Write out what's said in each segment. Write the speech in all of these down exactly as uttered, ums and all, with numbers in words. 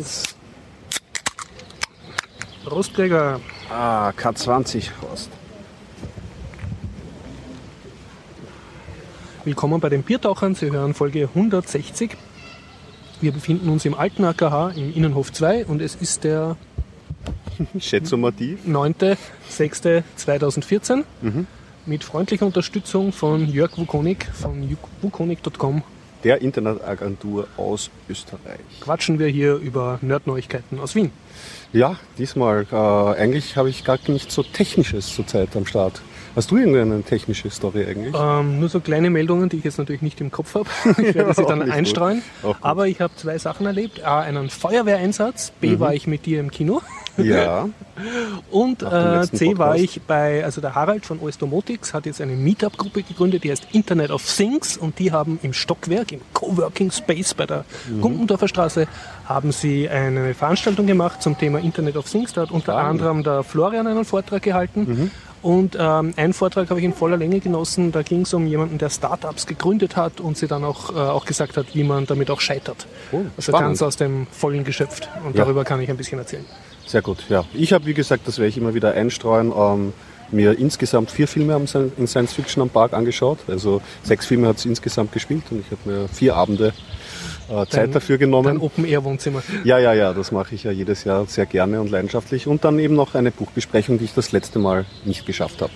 eins. Rostpräger. Ah, K zwanzig Rost. Willkommen bei den Biertauchern. Sie hören Folge hundertsechzig. Wir befinden uns im alten A K H im Innenhof zwei und es ist der Schätzomativ neunter sechster zweitausendvierzehn mhm. mit freundlicher Unterstützung von Jörg Wukonig von wukonig punkt com, der Internetagentur aus Österreich. Quatschen wir hier über Nerdneuigkeiten aus Wien. Ja, diesmal. Äh, eigentlich habe ich gar nicht so Technisches zurzeit am Start. Hast du irgendeine technische Story eigentlich? Ähm, nur so kleine Meldungen, die ich jetzt natürlich nicht im Kopf habe. Ich werde sie dann einstreuen. Aber ich habe zwei Sachen erlebt. A, einen Feuerwehreinsatz. B, mhm. war ich mit dir im Kino. Ja. Und äh, C, war ich bei, also der Harald von Ostomotix hat jetzt eine Meetup-Gruppe gegründet, die heißt Internet of Things. Und die haben im Stockwerk, im Coworking Space bei der mhm. Gumpendorfer Straße, haben sie eine Veranstaltung gemacht zum Thema Internet of Things. Da hat unter ah, anderem ja. der Florian einen Vortrag gehalten. Mhm. Und ähm, einen Vortrag habe ich in voller Länge genossen, da ging es um jemanden, der Startups gegründet hat und sie dann auch, äh, auch gesagt hat, wie man damit auch scheitert. Oh, also ganz aus dem Vollen geschöpft und ja. darüber kann ich ein bisschen erzählen. Sehr gut, ja. Ich habe, wie gesagt, das werde ich immer wieder einstreuen, ähm, mir insgesamt vier Filme haben in Science-Fiction im Park angeschaut, also sechs Filme hat es insgesamt gespielt und ich habe mir vier Abende Zeit dein, dafür genommen. Ein Open-Air-Wohnzimmer. Ja, ja, ja, das mache ich ja jedes Jahr sehr gerne und leidenschaftlich. Und dann eben noch eine Buchbesprechung, die ich das letzte Mal nicht geschafft habe.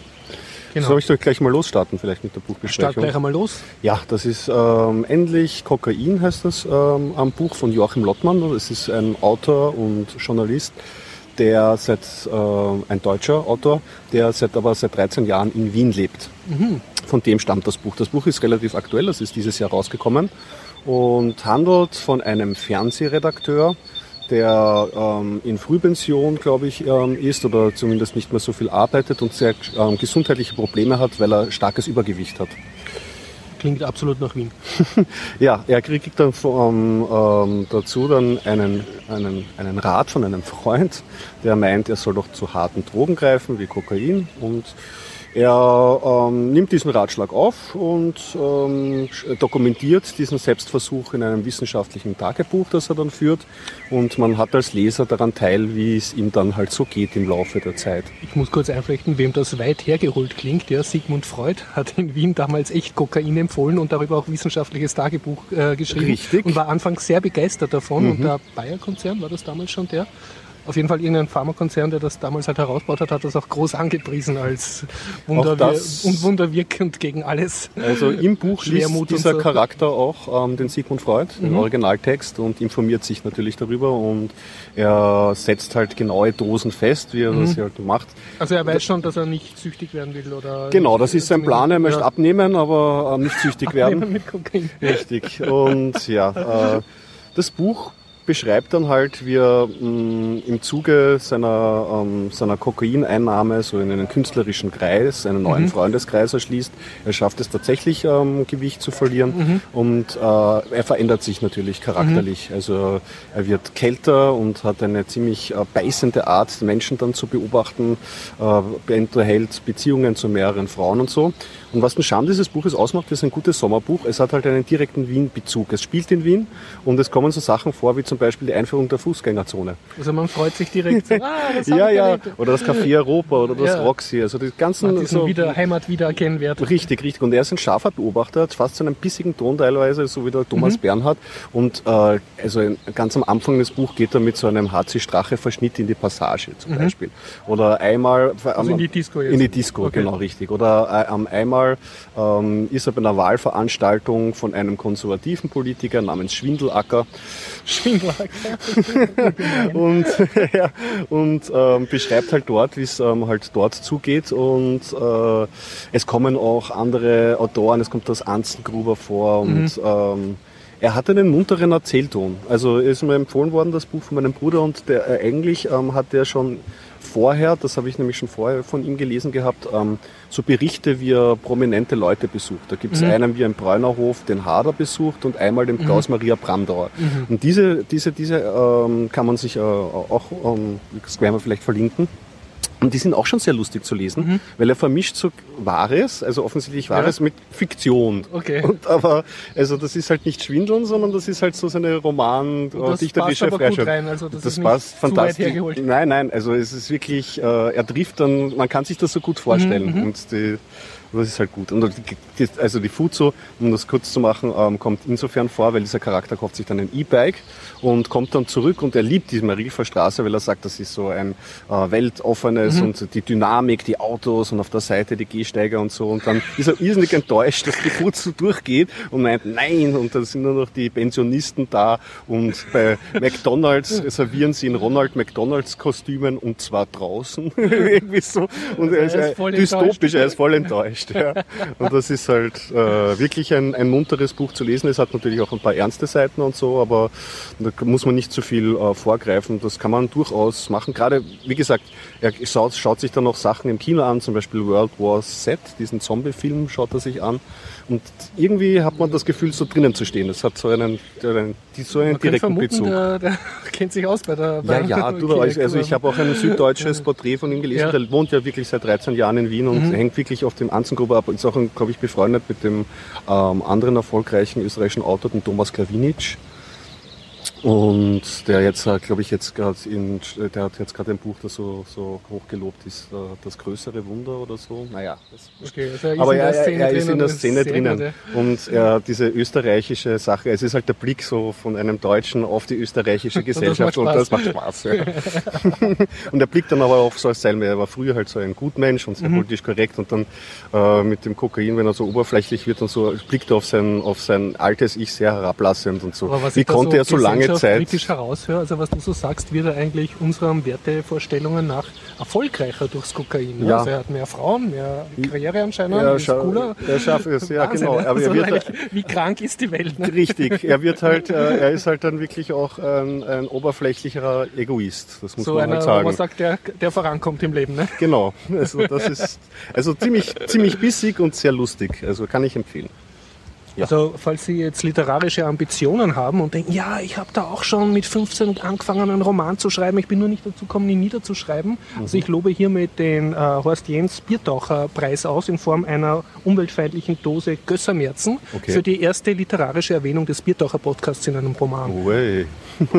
Genau. Soll ich doch gleich mal losstarten vielleicht mit der Buchbesprechung? Start gleich einmal los. Ja, das ist ähm, Endlich Kokain heißt das, ähm, am Buch von Joachim Lottmann. Das ist ein Autor und Journalist, der seit, äh, ein deutscher Autor, der seit aber seit dreizehn Jahren in Wien lebt. Mhm. Von dem stammt das Buch. Das Buch ist relativ aktuell, das ist dieses Jahr rausgekommen. Und handelt von einem Fernsehredakteur, der ähm, in Frühpension, glaube ich, ähm, ist oder zumindest nicht mehr so viel arbeitet und sehr ähm, gesundheitliche Probleme hat, weil er starkes Übergewicht hat. Klingt absolut nach Wien. Ja, er kriegt dann vom, ähm, dazu dann einen, einen, einen Rat von einem Freund, der meint, er soll doch zu harten Drogen greifen, wie Kokain und... Er ähm, nimmt diesen Ratschlag auf und ähm, dokumentiert diesen Selbstversuch in einem wissenschaftlichen Tagebuch, das er dann führt. Und man hat als Leser daran teil, wie es ihm dann halt so geht im Laufe der Zeit. Ich muss kurz einflechten, wem das weit hergeholt klingt. Ja, Sigmund Freud hat in Wien damals echt Kokain empfohlen und darüber auch wissenschaftliches Tagebuch äh, geschrieben. Richtig. Und war anfangs sehr begeistert davon. Mhm. Und der Bayer-Konzern, war das damals schon der? Auf jeden Fall irgendein Pharmakonzern, der das damals halt herausgebaut hat, hat das auch groß angepriesen als Wunder und wunderwirkend gegen alles. Also im Buch liest dieser so. Charakter auch ähm, den Sigmund Freud, mhm. den Originaltext und informiert sich natürlich darüber und er setzt halt genaue Dosen fest, wie er mhm. das halt macht. Also er weiß schon, dass er nicht süchtig werden will oder... Genau, das ist sein Plan, er möchte ja. abnehmen, aber äh, nicht süchtig werden. Abnehmen mit Kokain. Richtig. Und ja, äh, das Buch beschreibt dann halt, wie er mh, im Zuge seiner, ähm, seiner Kokaineinnahme so in einen künstlerischen Kreis, einen neuen mhm. Freundeskreis erschließt. Er schafft es tatsächlich, ähm, Gewicht zu verlieren mhm. und äh, er verändert sich natürlich charakterlich. Mhm. Also er wird kälter und hat eine ziemlich äh, beißende Art, Menschen dann zu beobachten, äh, unterhält Beziehungen zu mehreren Frauen und so. Und was den Charme dieses Buches ausmacht, ist ein gutes Sommerbuch. Es hat halt einen direkten Wien-Bezug. Es spielt in Wien und es kommen so Sachen vor, wie zum Beispiel die Einführung der Fußgängerzone. Also man freut sich direkt. So, ah, das ja, ja. Oder das Café Europa oder das ja. Rocks hier. Also die ganzen... Diesen so, wieder, Heimat wiedererkennen wert. Richtig, richtig. Und er ist ein scharfer Beobachter, hat fast so einen bissigen Ton teilweise, so wie der Thomas mhm. Bernhard. Und äh, also ganz am Anfang des Buches geht er mit so einem H C Strache Verschnitt in die Passage zum mhm. Beispiel. Oder einmal... Also in die Disco jetzt. In die Disco, okay. Genau, richtig. Oder äh, einmal Ähm, ist er bei einer Wahlveranstaltung von einem konservativen Politiker namens Schwindelacker. Schwindelacker. und ja, und ähm, beschreibt halt dort, wie es ähm, halt dort zugeht. Und äh, es kommen auch andere Autoren, es kommt das Anzengruber vor und mhm. ähm, er hat einen munteren Erzählton. Also ist mir empfohlen worden, das Buch von meinem Bruder und der äh, eigentlich ähm, hat der schon vorher, das habe ich nämlich schon vorher von ihm gelesen gehabt, ähm, so Berichte, wie er prominente Leute besucht. Da gibt es mhm. einen, wie ein Bräunerhof den Hader besucht und einmal den mhm. Klaus-Maria Brandauer. Mhm. Und diese, diese, diese ähm, kann man sich äh, auch, ähm, das werden wir vielleicht verlinken, Und die sind auch schon sehr lustig zu lesen, mhm. weil er vermischt so Wahres, also offensichtlich Wahres, ja. mit Fiktion. Okay. Und aber, also das ist halt nicht Schwindeln, sondern das ist halt so seine Roman- und dichterische Freischau. Also das, das passt fantastisch. Nein, nein, also es ist wirklich, äh, er trifft dann, man kann sich das so gut vorstellen. Mhm. Und die, das ist halt gut. Und die, also die Fuzo, um das kurz zu machen, ähm, kommt insofern vor, weil dieser Charakter kauft sich dann ein E-Bike und kommt dann zurück und er liebt die Marienhofer Straße, weil er sagt, das ist so ein äh, weltoffenes mhm. und die Dynamik, die Autos und auf der Seite die Gehsteiger und so. Und dann ist er irrsinnig enttäuscht, dass die Fuzo durchgeht und meint, nein, und dann sind nur noch die Pensionisten da und bei McDonalds servieren sie in Ronald McDonalds Kostümen und zwar draußen. Irgendwie so. Und er ist, er ist voll dystopisch, er ist voll enttäuscht. Ja. Und das ist halt äh, wirklich ein, ein munteres Buch zu lesen. Es hat natürlich auch ein paar ernste Seiten und so, aber da muss man nicht zu viel äh, vorgreifen. Das kann man durchaus machen. Gerade, wie gesagt, er schaut, schaut sich dann noch Sachen im Kino an, zum Beispiel World War Z, diesen Zombie-Film schaut er sich an. Und irgendwie hat man das Gefühl, so drinnen zu stehen. Das hat so einen, einen, so einen direkten Bezug. Der, der kennt sich aus bei der... Bei ja, ja, du, also, also ich habe auch ein süddeutsches Porträt von ihm gelesen. Ja. Der wohnt ja wirklich seit dreizehn Jahren in Wien und mhm. hängt wirklich auf dem Anzengruber ab. Ist auch, glaube ich, befreundet mit dem ähm, anderen erfolgreichen österreichischen Autor, dem Thomas Krawinitsch. Und der jetzt, glaube ich, jetzt gerade in, der hat jetzt gerade ein Buch, das so, so hochgelobt ist, das größere Wunder oder so. Naja. Das okay, also er aber er, er ist in der Szene, Szene drinnen. Der und er, diese österreichische Sache, es ist halt der Blick so von einem Deutschen auf die österreichische Gesellschaft und das macht Spaß. Und, macht Spaß, ja. Und er blickt dann aber auch so als sein, weil er war früher halt so ein Gutmensch und sehr mhm. politisch korrekt und dann äh, mit dem Kokain, wenn er so oberflächlich wird und so, blickt er auf sein, auf sein altes Ich sehr herablassend und so. Wie konnte so er so lange Zeit. Kritisch heraushöre, also was du so sagst, wird er eigentlich unseren Wertevorstellungen nach erfolgreicher durchs Kokain. Ja. Also er hat mehr Frauen, mehr Karriere anscheinend, ja, ist cooler. Er schafft es, ja Wahnsinn, genau. Aber er wird, wie krank ist die Welt? Ne? Richtig, er wird halt, äh, er ist halt dann wirklich auch ein, ein oberflächlicherer Egoist, das muss so man einer, halt sagen. So einer, wo man sagt, der, der vorankommt im Leben, ne? Genau, also das ist also ziemlich, ziemlich bissig und sehr lustig, also kann ich empfehlen. Ja. Also falls Sie jetzt literarische Ambitionen haben und denken, ja, ich habe da auch schon mit fünfzehn angefangen, einen Roman zu schreiben, ich bin nur nicht dazu gekommen, ihn niederzuschreiben. Mhm. Also ich lobe hiermit den äh, Horst-Jens-Biertaucher-Preis aus in Form einer umweltfeindlichen Dose Gössermerzen okay. für die erste literarische Erwähnung des Biertaucher-Podcasts in einem Roman. Ui. Da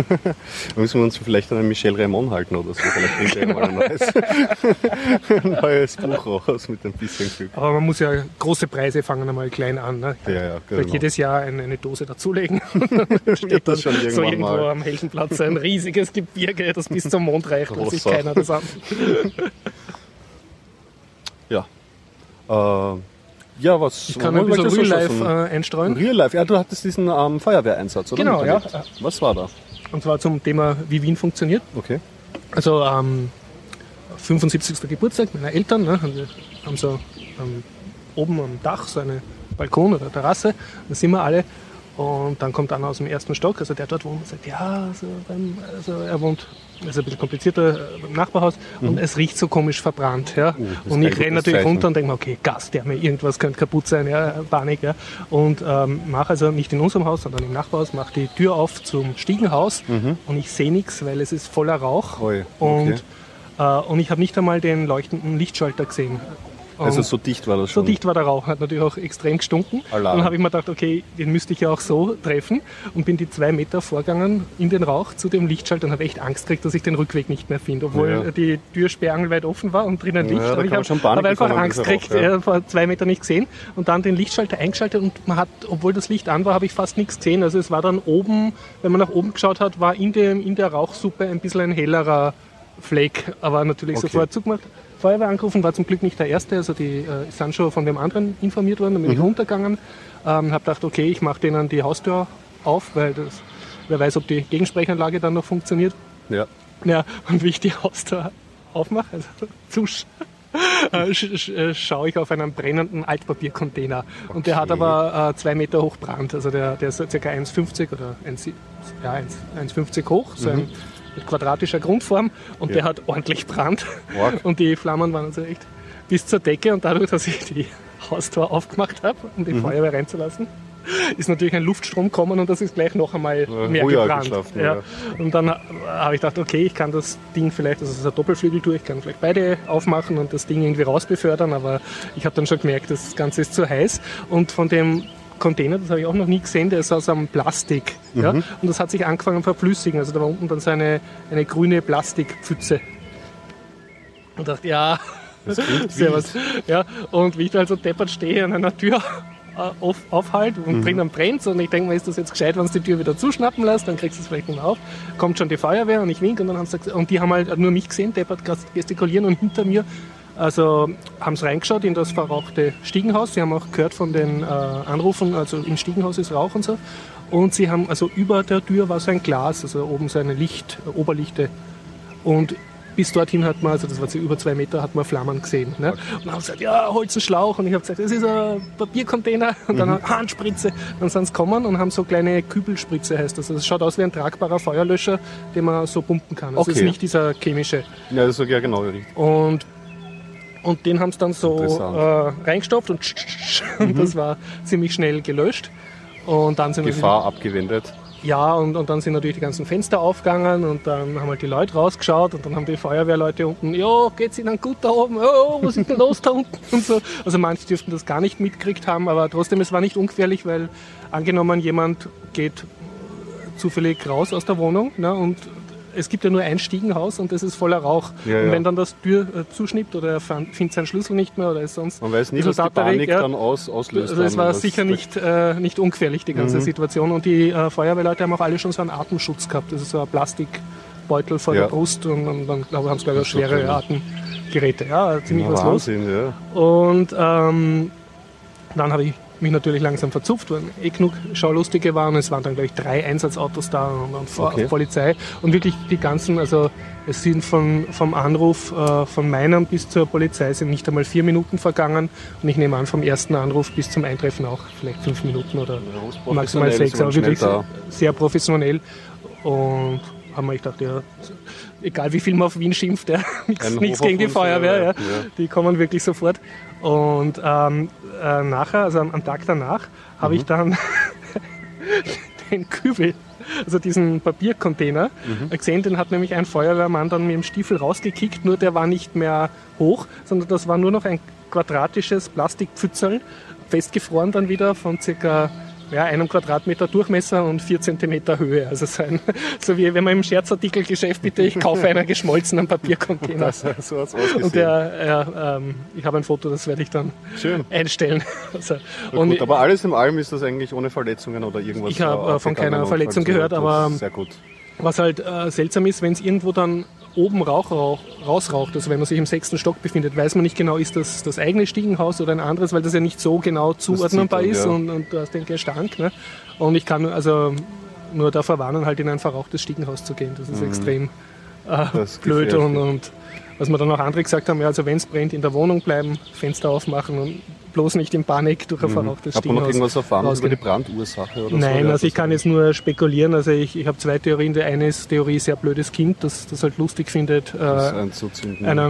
müssen wir uns vielleicht an einen Michel Raymond halten oder so. Vielleicht bringt genau. er mal ein neues, neues Buch raus mit ein bisschen Glück. Aber man muss ja, große Preise fangen einmal klein an. Ne? Ja, ja. Genau. Vielleicht jedes Jahr eine, eine Dose dazulegen. Steht das schon irgendwann so irgendwo mal. Am Heldenplatz ein riesiges Gebirge, das bis zum Mond reicht und sich keiner das an. Ja. Äh, ja, was? Ich kann ein bisschen Real Life äh, einstreuen. Real Life, ja, du hattest diesen ähm, Feuerwehreinsatz, oder? Genau, ja. Was war da? Und zwar zum Thema, wie Wien funktioniert. Okay. Also, ähm, fünfundsiebzigsten Geburtstag meiner Eltern, ne, haben so ähm, oben am Dach so eine Balkon oder Terrasse, da sind wir alle. Und dann kommt einer aus dem ersten Stock, also der dort wohnt und sagt, ja, also, beim, also er wohnt, also ein bisschen komplizierter im Nachbarhaus mhm. und es riecht so komisch verbrannt. Ja. Uh, und ich renne natürlich Zeichen. runter und denke mir, okay, Gastherme, irgendwas könnte kaputt sein, ja, Panik. Ja. Und ähm, mache also nicht in unserem Haus, sondern im Nachbarhaus, mache die Tür auf zum Stiegenhaus mhm. und ich sehe nichts, weil es ist voller Rauch. Oi, okay. und, äh, und ich habe nicht einmal den leuchtenden Lichtschalter gesehen. Und also so dicht war das schon? So dicht war der Rauch, hat natürlich auch extrem gestunken. Alarm. Dann habe ich mir gedacht, okay, den müsste ich ja auch so treffen und bin die zwei Meter vorgegangen in den Rauch zu dem Lichtschalter und habe echt Angst gekriegt, dass ich den Rückweg nicht mehr finde, obwohl ja. die Tür sperrangelweit offen war und drinnen Licht. Ja, aber ich habe hab einfach Angst gekriegt, ja. vor zwei Metern nicht gesehen und dann den Lichtschalter eingeschaltet und man hat, obwohl das Licht an war, habe ich fast nichts gesehen. Also es war dann oben, wenn man nach oben geschaut hat, war in, dem, in der Rauchsuppe ein bisschen ein hellerer Fleck, aber natürlich okay. sofort zugemacht. Feuerwehr angerufen, war zum Glück nicht der Erste, also die äh, sind schon von dem anderen informiert worden, dann bin mhm. ich runtergegangen, ähm, habe gedacht, okay, ich mache denen die Haustür auf, weil das, wer weiß, ob die Gegensprechanlage dann noch funktioniert. Ja. Ja, und wie ich die Haustür aufmache, also zusch. Äh, sch äh, schaue ich auf einen brennenden Altpapiercontainer. Okay. Und der hat aber äh, zwei Meter hoch Brand. Also der, der ist ca. eins Komma fünfzig oder eins Komma fünfzig ja, hoch, so mhm. ein, mit quadratischer Grundform. Und ja. der hat ordentlich Brand. Org. Und die Flammen waren also echt bis zur Decke. Und dadurch, dass ich die Haustür aufgemacht habe, um die mhm. Feuerwehr reinzulassen, ist natürlich ein Luftstrom gekommen und das ist gleich noch einmal ja, mehr gebrannt. Ja. Ja. Und dann habe ich gedacht, okay, ich kann das Ding vielleicht, also es ist eine Doppelflügeltour, ich kann vielleicht beide aufmachen und das Ding irgendwie rausbefördern, aber ich habe dann schon gemerkt, das Ganze ist zu heiß. Und von dem Container, das habe ich auch noch nie gesehen, der ist aus einem Plastik. Mhm. Ja? Und das hat sich angefangen zu verflüssigen. Also da war unten dann so eine, eine grüne Plastikpfütze. Und dachte, ja, servus. Ja, und wie ich da halt so deppert stehe an einer Tür auf, aufhalte und mhm. drinnen brennt und ich denke mir, ist das jetzt gescheit, wenn du die Tür wieder zuschnappen lässt, dann kriegst du es vielleicht nicht mehr auf. Kommt schon die Feuerwehr und ich winke und dann haben sie gesagt, und die haben halt nur mich gesehen, deppert gestikulieren und hinter mir. Also haben sie reingeschaut in das verrauchte Stiegenhaus. Sie haben auch gehört von den äh, Anrufen, also im Stiegenhaus ist Rauch und so. Und sie haben, also über der Tür war so ein Glas, also oben so eine Licht, äh, Oberlichte. Und bis dorthin hat man, also das war so über zwei Meter, hat man Flammen gesehen. Ne? Okay. Und dann haben sie gesagt, ja, holst einen Schlauch. Und ich habe gesagt, das ist ein Papiercontainer. Und dann mhm. eine Handspritze. Dann sind sie gekommen und haben so kleine Kübelspritze, heißt das. Also es schaut aus wie ein tragbarer Feuerlöscher, den man so pumpen kann. Also okay. Es ist nicht dieser chemische. Ja, das ist ja genau richtig. Und Und den haben sie dann so äh, reingestopft und, mhm. und das war ziemlich schnell gelöscht. Und dann sind Gefahr wir, abgewendet. Ja, und, und dann sind natürlich die ganzen Fenster aufgegangen und dann haben halt die Leute rausgeschaut und dann haben die Feuerwehrleute unten, jo, geht's Ihnen gut da oben? Jo, was ist denn los da unten? Und so. Also manche dürften das gar nicht mitgekriegt haben, aber trotzdem, es war nicht ungefährlich, weil angenommen, jemand geht zufällig raus aus der Wohnung, ne, und es gibt ja nur ein Stiegenhaus und das ist voller Rauch. Ja, ja. Und wenn dann das Tür äh, zuschnippt oder er findet seinen Schlüssel nicht mehr oder ist sonst... Man weiß nicht, was die Panik ja, dann aus, auslöst. Also es war sicher nicht, äh, nicht ungefährlich, die ganze mhm. Situation. Und die äh, Feuerwehrleute haben auch alle schon so einen Atemschutz gehabt. Das ist so ein Plastikbeutel vor ja. der Brust und, und dann glaube, haben sie gleich schwere okay. Atemgeräte. Ja, ziemlich Na, was Wahnsinn, los. Ja. Und ähm, dann habe ich mich natürlich langsam verzupft, weil eh genug Schaulustige waren. Es waren dann, glaube ich, drei Einsatzautos da und okay. Polizei. Und wirklich die ganzen, also es sind von, vom Anruf äh, von meinem bis zur Polizei sind nicht einmal vier Minuten vergangen. Und ich nehme an, vom ersten Anruf bis zum Eintreffen auch vielleicht fünf Minuten oder ja, maximal sechs. Aber wirklich da. Sehr professionell. Und haben wir gedacht, ja, egal wie viel man auf Wien schimpft, ja, nichts gegen die Feuerwehr, ja, ja. die kommen wirklich sofort. Und ähm, äh, nachher, also am, am Tag danach, mhm. habe ich dann den Kübel, also diesen Papiercontainer mhm. gesehen, den hat nämlich ein Feuerwehrmann dann mit dem Stiefel rausgekickt, nur der war nicht mehr hoch, sondern das war nur noch ein quadratisches Plastikpfützerl, festgefroren dann wieder von circa... Ja, einem Quadratmeter Durchmesser und vier Zentimeter Höhe. Also so, ein, so wie wenn man im Scherzartikelgeschäft bitte, ich kaufe einen geschmolzenen Papiercontainer. Das, so hat's ausgesehen. Und der, ja, ähm, ich habe ein Foto, das werde ich dann Schön. Einstellen. Also, ja, und gut, aber alles in allem ist das eigentlich ohne Verletzungen oder irgendwas? Ich habe von keiner Verletzung gehört, aber sehr gut. Was halt äh, seltsam ist, wenn es irgendwo dann oben Rauch rauch, rausraucht, also wenn man sich im sechsten Stock befindet, weiß man nicht genau, ist das das eigene Stiegenhaus oder ein anderes, weil das ja nicht so genau zuordnenbar dann, ist ja. und, und du hast den Gestank. Ne? Und ich kann also nur davor warnen, halt in ein verrauchtes Stiegenhaus zu gehen. Das ist mhm. extrem äh, das blöd. Und, und was mir dann auch andere gesagt haben, ja, also wenn es brennt, in der Wohnung bleiben, Fenster aufmachen und bloß nicht in Panik durch ein verrauchtes mhm. Stiegenhaus. Hat man noch irgendwas erfahren über die Brandursache? Oder Nein, so? also ich kann jetzt nur spekulieren. Also ich, ich habe zwei Theorien. Die eine ist Theorie sehr blödes Kind, das, das halt lustig findet, äh, einen,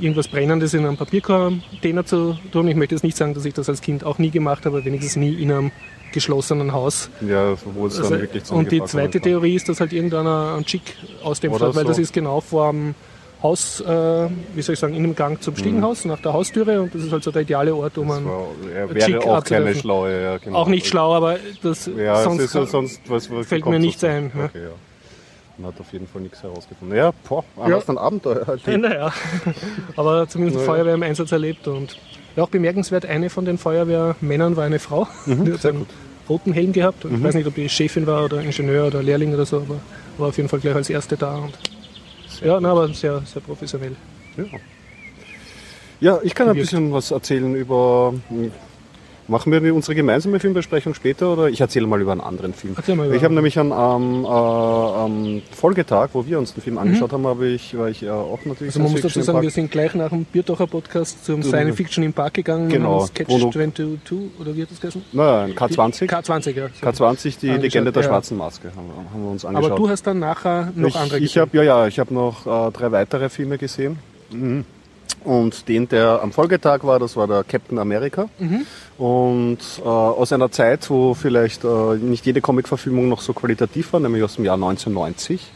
irgendwas Brennendes in einem Papiercontainer zu tun. Ich möchte jetzt nicht sagen, dass ich das als Kind auch nie gemacht habe, wenigstens nie in einem geschlossenen Haus. Ja, wo es also, dann wirklich zu Und die zweite kann. Theorie ist, dass halt irgendein ein Chick aus dem Flatt, weil so. Das ist genau vor dem Haus, äh, wie soll ich sagen, in dem Gang zum Stiegenhaus, nach der Haustüre, und das ist halt so der ideale Ort, um einen wäre Chick auch abzureffen. Keine schlaue, ja, genau. Auch nicht schlau, aber das ja, sonst, ist ja sonst was, was fällt mir nichts ein. Ja. Okay, ja. Man hat auf jeden Fall nichts herausgefunden. Ja, boah, anders ja. ein Abenteuer halt. Ja, naja, aber zumindest naja. Feuerwehr im Einsatz erlebt und ja, auch bemerkenswert, eine von den Feuerwehrmännern war eine Frau, mhm, die hat einen gut. roten Helm gehabt, und mhm. ich weiß nicht, ob die Chefin war oder Ingenieur oder Lehrling oder so, aber war auf jeden Fall gleich als Erste da. Und Ja, na, aber sehr, sehr professionell. Ja, ja ich kann ein bisschen was erzählen über... Machen wir unsere gemeinsame Filmbesprechung später oder ich erzähle mal über einen anderen Film. Über ich habe nämlich am ähm, äh, am Folgetag, wo wir uns den Film angeschaut mhm. haben, habe ich, weil ich ja auch natürlich... Also man muss dazu sagen, wir sind gleich nach dem Biertocher Podcast zum Science-Fiction im Park gegangen. Genau. Catch zweiundzwanzig oder wie hat das geheißen? Nein, K zwanzig. K zwanzig, ja. K zwanzig, die angeschaut. Legende der ja. schwarzen Maske haben, haben wir uns angeschaut. Aber du hast dann nachher noch ich, andere gesehen? Ich hab, ja, ja, ich habe noch äh, drei weitere Filme gesehen. Mhm. Und den, der am Folgetag war, das war der Captain America. Mhm. Und äh, aus einer Zeit, wo vielleicht äh, nicht jede Comic-Verfilmung noch so qualitativ war, nämlich aus dem Jahr neunzehnhundertneunzig.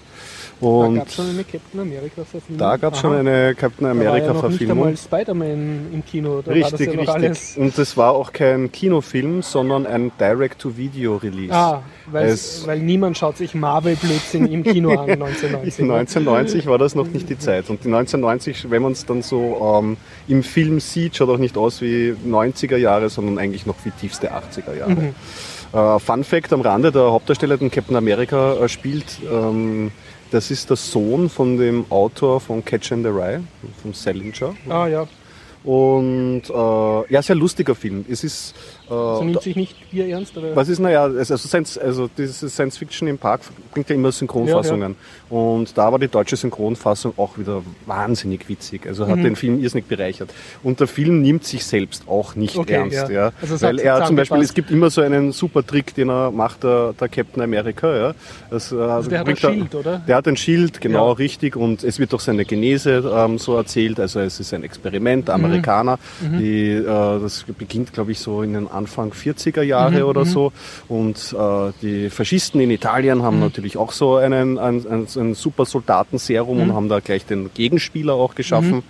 Und da gab es schon eine Captain America-Verfilmung. Da gab es schon eine Captain America-Verfilmung. Da war ja noch nicht einmal Spider-Man im Kino. Da richtig, war das ja richtig. Alles. Und das war auch kein Kinofilm, sondern ein Direct-to-Video-Release. Ah, weil niemand schaut sich Marvel-Blödsinn im Kino an neunzehnhundertneunzig. neunzehnhundertneunzig war das noch nicht die Zeit. Und die neunzehnhundertneunzig, wenn man es dann so ähm, im Film sieht, schaut auch nicht aus wie neunziger Jahre, sondern eigentlich noch wie tiefste achtziger Jahre. Mhm. Äh, Fun Fact am Rande, der Hauptdarsteller, den Captain America äh, spielt... Ähm, das ist der Sohn von dem Autor von Catch and the Rye, von Salinger. Ah ja. Und äh, ja, sehr lustiger Film. Es ist. Äh, also nimmt sich nicht Bier ernst, oder? Was ist, naja, also Science, also dieses Science-Fiction im Park bringt ja immer Synchronfassungen. Ja, ja. Und da war die deutsche Synchronfassung auch wieder wahnsinnig witzig. Also hat mhm. den Film irrsinnig bereichert. Und der Film nimmt sich selbst auch nicht okay, ernst, ja. ja. Also weil er zum Beispiel, es gibt immer so einen super Trick, den er macht, der, der Captain America, ja. Das, also also der hat ein Schild, oder? Der hat ein Schild, genau, ja. richtig. Und es wird auch seine Genese ähm, so erzählt. Also es ist ein Experiment, Amerika. Mhm. Amerikaner, mhm. die, äh, das beginnt, glaube ich, so in den Anfang vierziger Jahre mhm, oder so. Und äh, die Faschisten in Italien haben mhm. natürlich auch so einen, einen, einen, einen super Soldatenserum mhm. und haben da gleich den Gegenspieler auch geschaffen.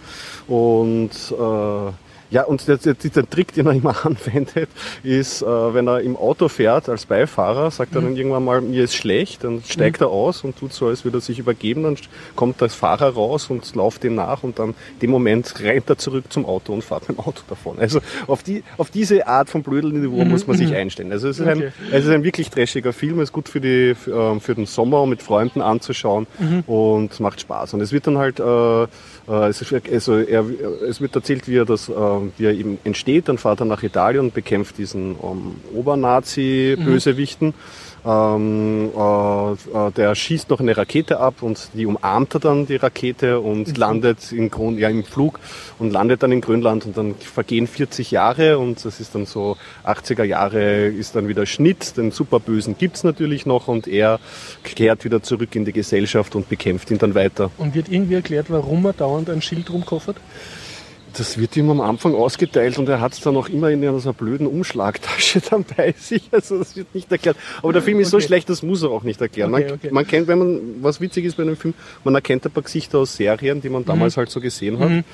Mhm. Und äh, ja, und der, der, der Trick, den er immer anwendet, ist, äh, wenn er im Auto fährt als Beifahrer, sagt er mhm. dann irgendwann mal, mir ist schlecht, dann steigt mhm. er aus und tut so, als würde er sich übergeben, dann kommt der Fahrer raus und lauft ihm nach und dann in dem Moment rennt er zurück zum Auto und fährt mit dem Auto davon. Also auf, die, auf diese Art von Blödelniveau mhm. muss man sich einstellen. Also es ist, okay. ein, es ist ein wirklich trashiger Film, ist gut für, die, für, äh, für den Sommer, um mit Freunden anzuschauen mhm. und macht Spaß. Und es wird dann halt, äh, äh, es, also er, es wird erzählt, wie er das... Äh, wie er eben entsteht, dann fährt er nach Italien und bekämpft diesen um, Obernazi-Bösewichten. Mhm. Ähm, äh, der schießt noch eine Rakete ab und die umarmt er dann, die Rakete, und mhm. landet in Grund, ja, im Flug und landet dann in Grönland und dann vergehen vierzig Jahre und das ist dann so achtziger Jahre ist dann wieder Schnitt, den Superbösen gibt's natürlich noch und er kehrt wieder zurück in die Gesellschaft und bekämpft ihn dann weiter. Und wird irgendwie erklärt, warum er dauernd ein Schild rumkoffert? Das wird ihm am Anfang ausgeteilt und er hat es dann auch immer in einer blöden Umschlagtasche dann bei sich. Also das wird nicht erklärt. Aber der Film ist okay. so schlecht, das muss er auch nicht erklären. Okay, man, okay. man kennt, wenn man, was witzig ist bei einem Film, man erkennt ein paar Gesichter aus Serien, die man damals mhm. halt so gesehen hat. Mhm.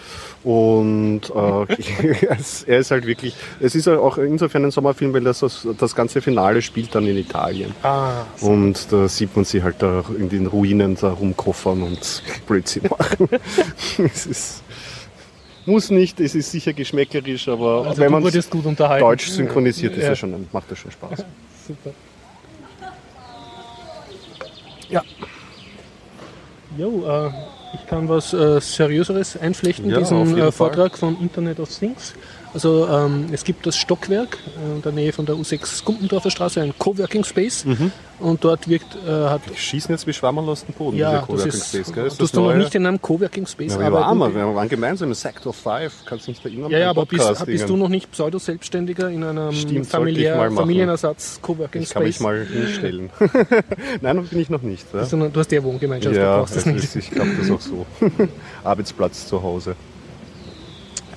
Und äh, er ist halt wirklich, es ist auch insofern ein Sommerfilm, weil das, das ganze Finale spielt dann in Italien. Ah, so. Und da sieht man sie halt da in den Ruinen da rumkoffern und Blödsinn machen. Es ist... Muss nicht, es ist sicher geschmäckerisch, aber also wenn man es deutsch synchronisiert, ist ja. ja schon, macht das schon Spaß. Ja, super. Ja. Jo, äh, ich kann was äh, Seriöseres einflechten, ja, diesen äh, Vortrag Fall. Von Internet of Things. Also ähm, es gibt das Stockwerk äh, in der Nähe von der U sechs Gumpendorfer Straße, ein Coworking Space. Mhm. Und dort wirkt... Äh, hat die schießen jetzt wie Schwammerl aus dem Boden, ja, diese Coworking Space, gell? Ist das du noch nicht in einem Coworking Space arbeiten? Ja, aber wir waren gemeinsam im Sector fünf, kannst du uns da immer ja, ja, aber bist, bist du noch nicht Pseudo-Selbstständiger in einem Stimmt, familiär, Familienersatz-Coworking Space? Ich kann mich mal hinstellen. Nein, bin ich noch nicht. Ja? Du, du hast ja Wohngemeinschaft, ja, du brauchst das nicht. Ist, ich glaube das auch so. Arbeitsplatz zu Hause.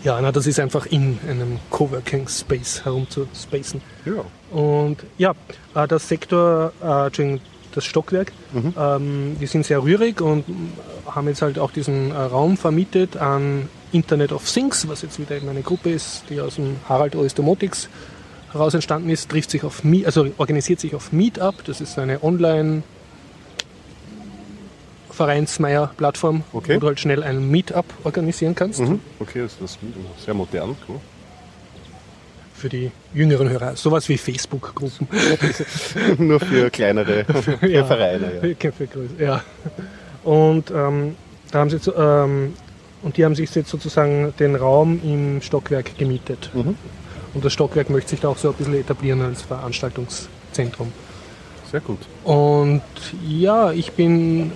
Ja, na, das ist einfach in einem Coworking Space herumzuspacen. Ja. Und ja, das Sektor, äh, Entschuldigung, das Stockwerk, mhm. ähm, die sind sehr rührig und haben jetzt halt auch diesen äh, Raum vermietet an Internet of Things, was jetzt wieder eben eine Gruppe ist, die aus dem Harald Ostomotix heraus entstanden ist, trifft sich auf, also organisiert sich auf Meetup, das ist eine Online- Vereinsmeier-Plattform, okay. wo du halt schnell ein Meetup organisieren kannst. Mhm. Okay, das ist sehr modern. Cool. Für die jüngeren Hörer, sowas wie Facebook-Gruppen. Nur für kleinere für, ja, Vereine. Ja. Für größere, ja. Und, ähm, da haben sie zu, ähm, und die haben sich jetzt sozusagen den Raum im Stockwerk gemietet. Mhm. Und das Stockwerk möchte sich da auch so ein bisschen etablieren als Veranstaltungszentrum. Sehr gut. Und ja, ich bin...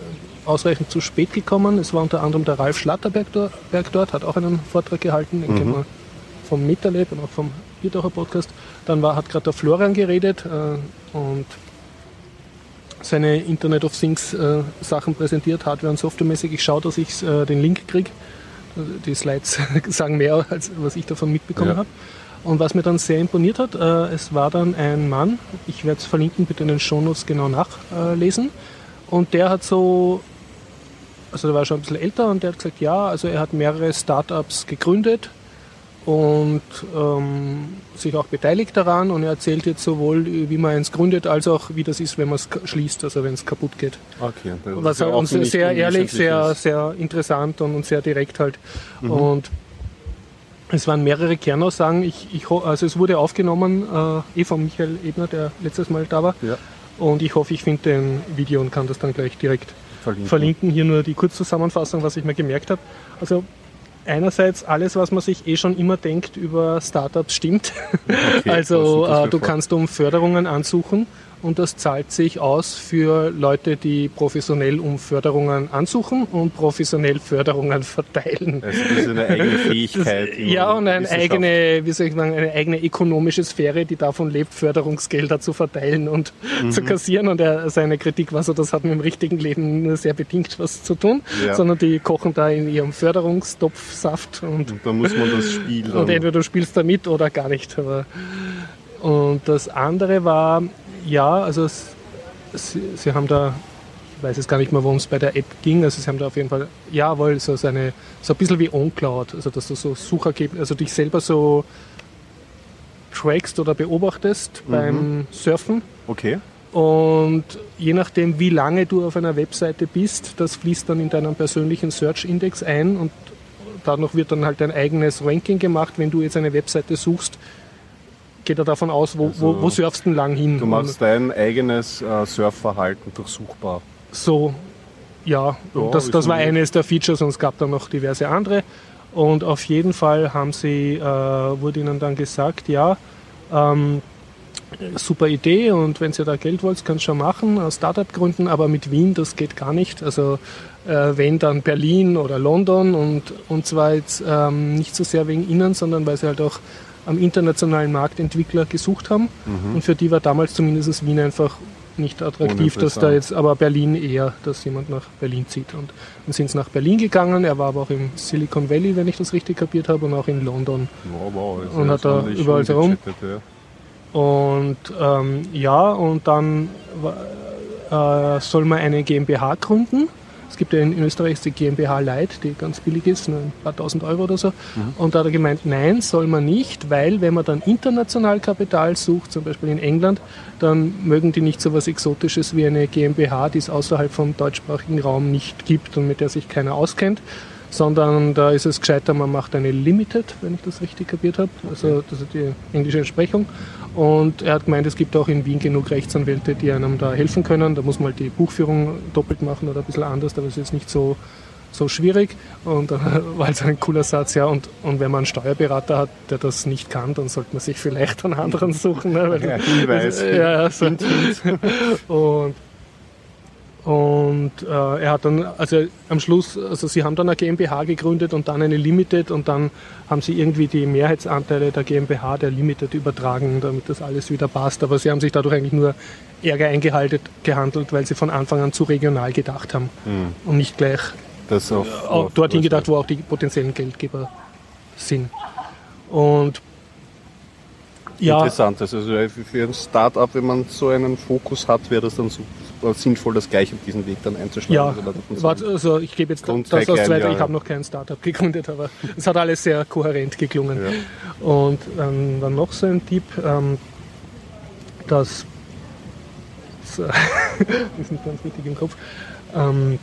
ausreichend zu spät gekommen. Es war unter anderem der Ralf Schlatterberg dort, hat auch einen Vortrag gehalten, den mhm. kennen wir vom MetaLab und auch vom Bierdacher Podcast. Dann war, hat gerade der Florian geredet äh, und seine Internet of Things äh, Sachen präsentiert, Hardware- und Softwaremäßig. Ich schaue, dass ich äh, den Link kriege, die Slides sagen mehr, als was ich davon mitbekommen ja. habe. Und was mir dann sehr imponiert hat, äh, es war dann ein Mann, ich werde es verlinken, bitte in den Shownotes genau nachlesen. Und der hat so, also der war schon ein bisschen älter und der hat gesagt, ja, also er hat mehrere Startups gegründet und ähm, sich auch beteiligt daran. Und er erzählt jetzt sowohl, wie man eins gründet, als auch, wie das ist, wenn man es schließt, also wenn es kaputt geht. Okay. Das was ist ja auch sehr, sehr ehrlich, sehr, sehr interessant und, und sehr direkt halt. Mhm. Und es waren mehrere Kernaussagen. Ich, ich, also es wurde aufgenommen, äh, eh von Michael Ebner, der letztes Mal da war. Ja. Und ich hoffe, ich finde ein Video und kann das dann gleich direkt verlinken. verlinken. Hier nur die Kurzzusammenfassung, was ich mir gemerkt habe. Also einerseits, alles, was man sich eh schon immer denkt über Startups, stimmt. Okay, also äh, du kannst um Förderungen ansuchen und das zahlt sich aus für Leute, die professionell um Förderungen ansuchen und professionell Förderungen verteilen. Also das ist eine eigene Fähigkeit. Das, ja, und eine eigene, wie soll ich sagen, eine eigene ökonomische Sphäre, die davon lebt, Förderungsgelder zu verteilen und mhm. zu kassieren. Und er, seine Kritik war so, das hat mit dem richtigen Leben nur sehr bedingt was zu tun, ja. sondern die kochen da in ihrem Förderungstopfsaft. Und, und da muss man das spielen. Und entweder du spielst da mit oder gar nicht. Aber und das andere war... Ja, also sie, sie haben da, ich weiß jetzt gar nicht mehr, worum es bei der App ging, also sie haben da auf jeden Fall, jawohl, so, so, eine, so ein bisschen wie OnCloud, also dass du so Suchergebnisse, also dich selber so trackst oder beobachtest mhm. beim Surfen. Okay. Und je nachdem, wie lange du auf einer Webseite bist, das fließt dann in deinen persönlichen Search-Index ein und dadurch wird dann halt dein eigenes Ranking gemacht, wenn du jetzt eine Webseite suchst. Geht er davon aus, wo, also, wo, wo surfst du lang hin? Du machst dein eigenes äh, Surfverhalten durchsuchbar. So, ja. ja und das das war eines der Features und es gab dann noch diverse andere. Und auf jeden Fall haben sie, äh, wurde ihnen dann gesagt, ja, ähm, super Idee und wenn ihr da Geld wollt, könnt ihr schon machen, aus Startup gründen, aber mit Wien, das geht gar nicht. Also äh, wenn, dann Berlin oder London und, und zwar jetzt ähm, nicht so sehr wegen ihnen, sondern weil sie halt auch am internationalen Markt Entwickler gesucht haben mhm. und für die war damals zumindest Wien einfach nicht attraktiv, dass da jetzt aber Berlin eher, dass jemand nach Berlin zieht. Und dann sind sie nach Berlin gegangen, er war aber auch im Silicon Valley, wenn ich das richtig kapiert habe, und auch in London. Wow, wow, also und hat da überall herum. Ja. Und ähm, ja, und dann äh, soll man eine GmbH gründen. Es gibt ja in Österreich die GmbH Light, die ganz billig ist, nur ein paar tausend Euro oder so. Mhm. Und da hat er gemeint, nein, soll man nicht, weil wenn man dann international Kapital sucht, zum Beispiel in England, dann mögen die nicht so etwas Exotisches wie eine GmbH, die es außerhalb vom deutschsprachigen Raum nicht gibt und mit der sich keiner auskennt, sondern da ist es gescheiter, man macht eine Limited, wenn ich das richtig kapiert habe, also das ist die englische Entsprechung. Und er hat gemeint, es gibt auch in Wien genug Rechtsanwälte, die einem da helfen können. Da muss man halt die Buchführung doppelt machen oder ein bisschen anders, aber es ist nicht so, so schwierig. Und dann war es ein cooler Satz, ja, und, und wenn man einen Steuerberater hat, der das nicht kann, dann sollte man sich vielleicht einen anderen suchen. Ne? Weil, ja, Hinweis. Ja, so. Und, und äh, er hat dann, also am Schluss, also sie haben dann eine GmbH gegründet und dann eine Limited und dann haben sie irgendwie die Mehrheitsanteile der GmbH der Limited übertragen, damit das alles wieder passt. Aber sie haben sich dadurch eigentlich nur Ärger eingehalten, gehandelt, weil sie von Anfang an zu regional gedacht haben mhm. und nicht gleich das auf, auf dorthin gedacht, wo auch die potenziellen Geldgeber sind. Und ja, interessant ist, also für ein Start-up, wenn man so einen Fokus hat, wäre das dann so sinnvoll, das gleiche auf diesen Weg dann einzuschlagen. Ja, also, warte, also ich gebe jetzt das aus zweiter, ich ja. habe noch kein Startup gegründet, aber es hat alles sehr kohärent geklungen. Ja. Und ähm, dann noch so ein Tipp, ähm, dass das ist nicht ganz richtig im Kopf. Ähm,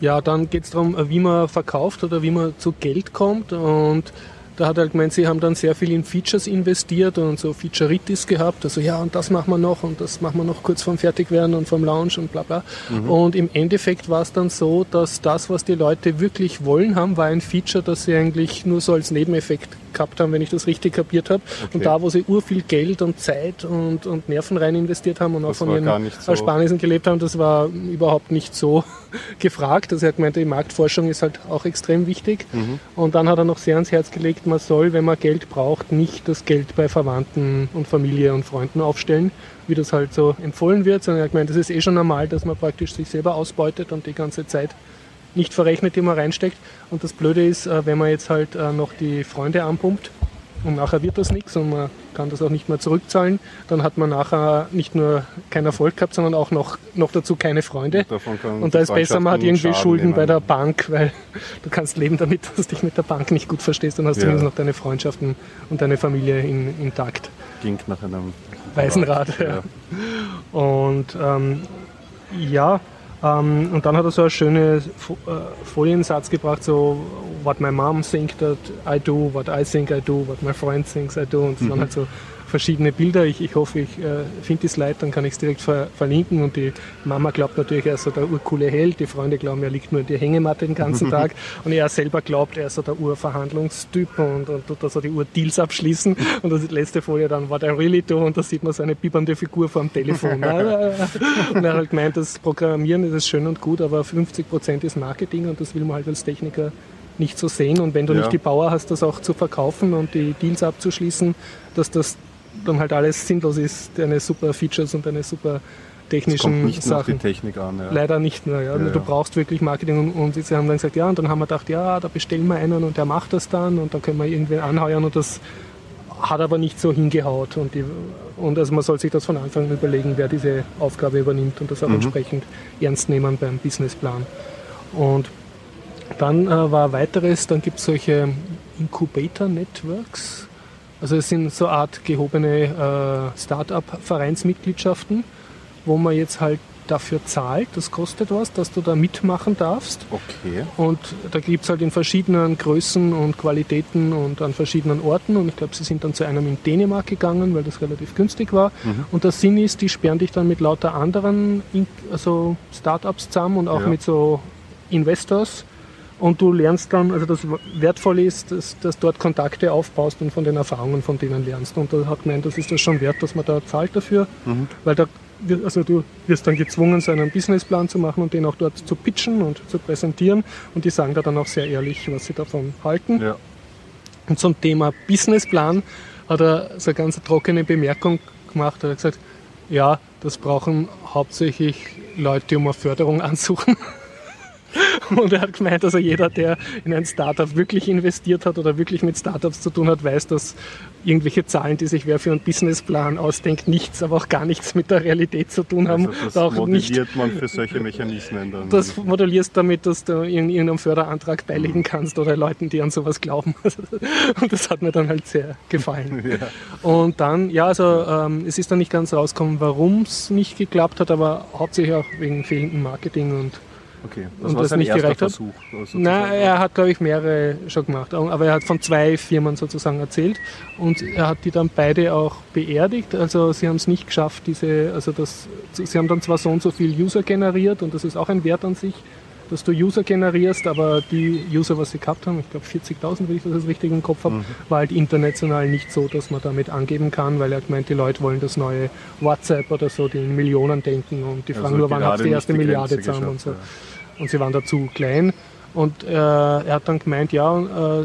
ja, dann geht es darum, wie man verkauft oder wie man zu Geld kommt und da hat er halt gemeint, sie haben dann sehr viel in Features investiert und so Featureitis gehabt. Also ja, und das machen wir noch und das machen wir noch kurz vorm Fertigwerden und vom Launch und bla bla. Mhm. Und im Endeffekt war es dann so, dass das, was die Leute wirklich wollen haben, war ein Feature, das sie eigentlich nur so als Nebeneffekt gehabt haben, wenn ich das richtig kapiert habe. Okay. Und da, wo sie urviel Geld und Zeit und, und Nerven rein investiert haben und auch das von ihren so. Ersparnissen gelebt haben, das war überhaupt nicht so gefragt. Also er hat gemeint, die Marktforschung ist halt auch extrem wichtig. Mhm. Und dann hat er noch sehr ans Herz gelegt, man soll, wenn man Geld braucht, nicht das Geld bei Verwandten und Familie und Freunden aufstellen, wie das halt so empfohlen wird, sondern ich meine, das ist eh schon normal, dass man praktisch sich selber ausbeutet und die ganze Zeit nicht verrechnet, die man reinsteckt. Und das Blöde ist, wenn man jetzt halt noch die Freunde anpumpt und nachher wird das nichts und man kann das auch nicht mehr zurückzahlen, dann hat man nachher nicht nur keinen Erfolg gehabt, sondern auch noch, noch dazu keine Freunde. Und, und da ist besser, man hat irgendwie Schaden Schulden nehmen. Bei der Bank, weil du kannst leben damit, dass du dich mit der Bank nicht gut verstehst, dann hast du ja. zumindest noch deine Freundschaften und deine Familie in, intakt. Klingt nach einem Weisenrad. Ja. Ja. Und ähm, ja, ähm, und dann hat er so einen schönen Foliensatz gebracht, so what my mom thinks that I do, what I think I do, what my friend thinks I do. Und das mhm. waren halt so verschiedene Bilder. Ich, ich hoffe, ich äh, finde die Slide, dann kann ich es direkt ver verlinken. Und die Mama glaubt natürlich, er ist so der urcoole Held. Die Freunde glauben, er liegt nur in der Hängematte den ganzen Tag. Und er selber glaubt, er ist so der Urverhandlungstyp und, und tut da so die Urdeals abschließen. Und das ist die letzte Folie dann, what I really do. Und da sieht man so eine bibbernde Figur vor dem Telefon. Und er hat halt gemeint, das Programmieren das ist schön und gut, aber fünfzig Prozent ist Marketing und das will man halt als Techniker nicht so sehen. Und wenn du ja. nicht die Power hast, das auch zu verkaufen und die Deals abzuschließen, dass das dann halt alles sinnlos ist, deine super Features und deine super technischen kommt nicht Sachen. Nicht nur auf die Technik an. Ja. Leider nicht mehr. Ja. Ja, du ja. brauchst wirklich Marketing und, und sie haben dann gesagt, ja, und dann haben wir gedacht, ja, da bestellen wir einen und der macht das dann und dann können wir irgendwen anheuern und das hat aber nicht so hingehaut. Und, die, und also man soll sich das von Anfang an überlegen, wer diese Aufgabe übernimmt und das auch mhm. entsprechend ernst nehmen beim Businessplan. Und dann äh, war weiteres, dann gibt es solche Incubator-Networks. Also es sind so eine Art gehobene äh, Start-up-Vereinsmitgliedschaften, wo man jetzt halt dafür zahlt, das kostet was, dass du da mitmachen darfst. Okay. Und da gibt es halt in verschiedenen Größen und Qualitäten und an verschiedenen Orten. Und ich glaube, sie sind dann zu einem in Dänemark gegangen, weil das relativ günstig war. Mhm. Und der Sinn ist, die sperren dich dann mit lauter anderen in also Start-ups zusammen und auch ja. mit so Investors. Und du lernst dann, also das Wertvolle ist, dass, dass dort Kontakte aufbaust und von den Erfahrungen von denen lernst. Und da hat gemeint, das ist das schon wert, dass man da zahlt dafür, mhm. weil da, also du wirst dann gezwungen, so einen Businessplan zu machen und den auch dort zu pitchen und zu präsentieren. Und die sagen da dann auch sehr ehrlich, was sie davon halten. Ja. Und zum Thema Businessplan hat er so eine ganz trockene Bemerkung gemacht. Er hat gesagt, ja, das brauchen hauptsächlich Leute, die um eine Förderung ansuchen. Und er hat gemeint, also jeder, der in ein Startup wirklich investiert hat oder wirklich mit Startups zu tun hat, weiß, dass irgendwelche Zahlen, die sich wer für einen Businessplan ausdenkt, nichts, aber auch gar nichts mit der Realität zu tun haben. Also das auch modelliert nicht, man für solche Mechanismen dann. Das modellierst damit, dass du irgendeinem Förderantrag beilegen kannst oder Leuten, die an sowas glauben. Und das hat mir dann halt sehr gefallen. Ja. Und dann, ja, also ähm, es ist dann nicht ganz rausgekommen, warum es nicht geklappt hat, aber hauptsächlich auch wegen fehlendem Marketing und okay, das und war das sein nicht erster Versuch. Nein, er hat, glaube ich, mehrere schon gemacht. Aber er hat von zwei Firmen sozusagen erzählt und er hat die dann beide auch beerdigt. Also sie haben es nicht geschafft, diese, also das, sie haben dann zwar so und so viel User generiert und das ist auch ein Wert an sich, dass du User generierst, aber die User, was sie gehabt haben, ich glaube vierzigtausend, wenn ich das richtig im Kopf habe, mhm. war halt international nicht so, dass man damit angeben kann, weil er hat gemeint, die Leute wollen das neue WhatsApp oder so, die in Millionen denken und die fragen also nur, wann habt ihr die erste die Milliarde zusammen und so. Ja. Und sie waren dazu klein. Und äh, er hat dann gemeint, ja, äh,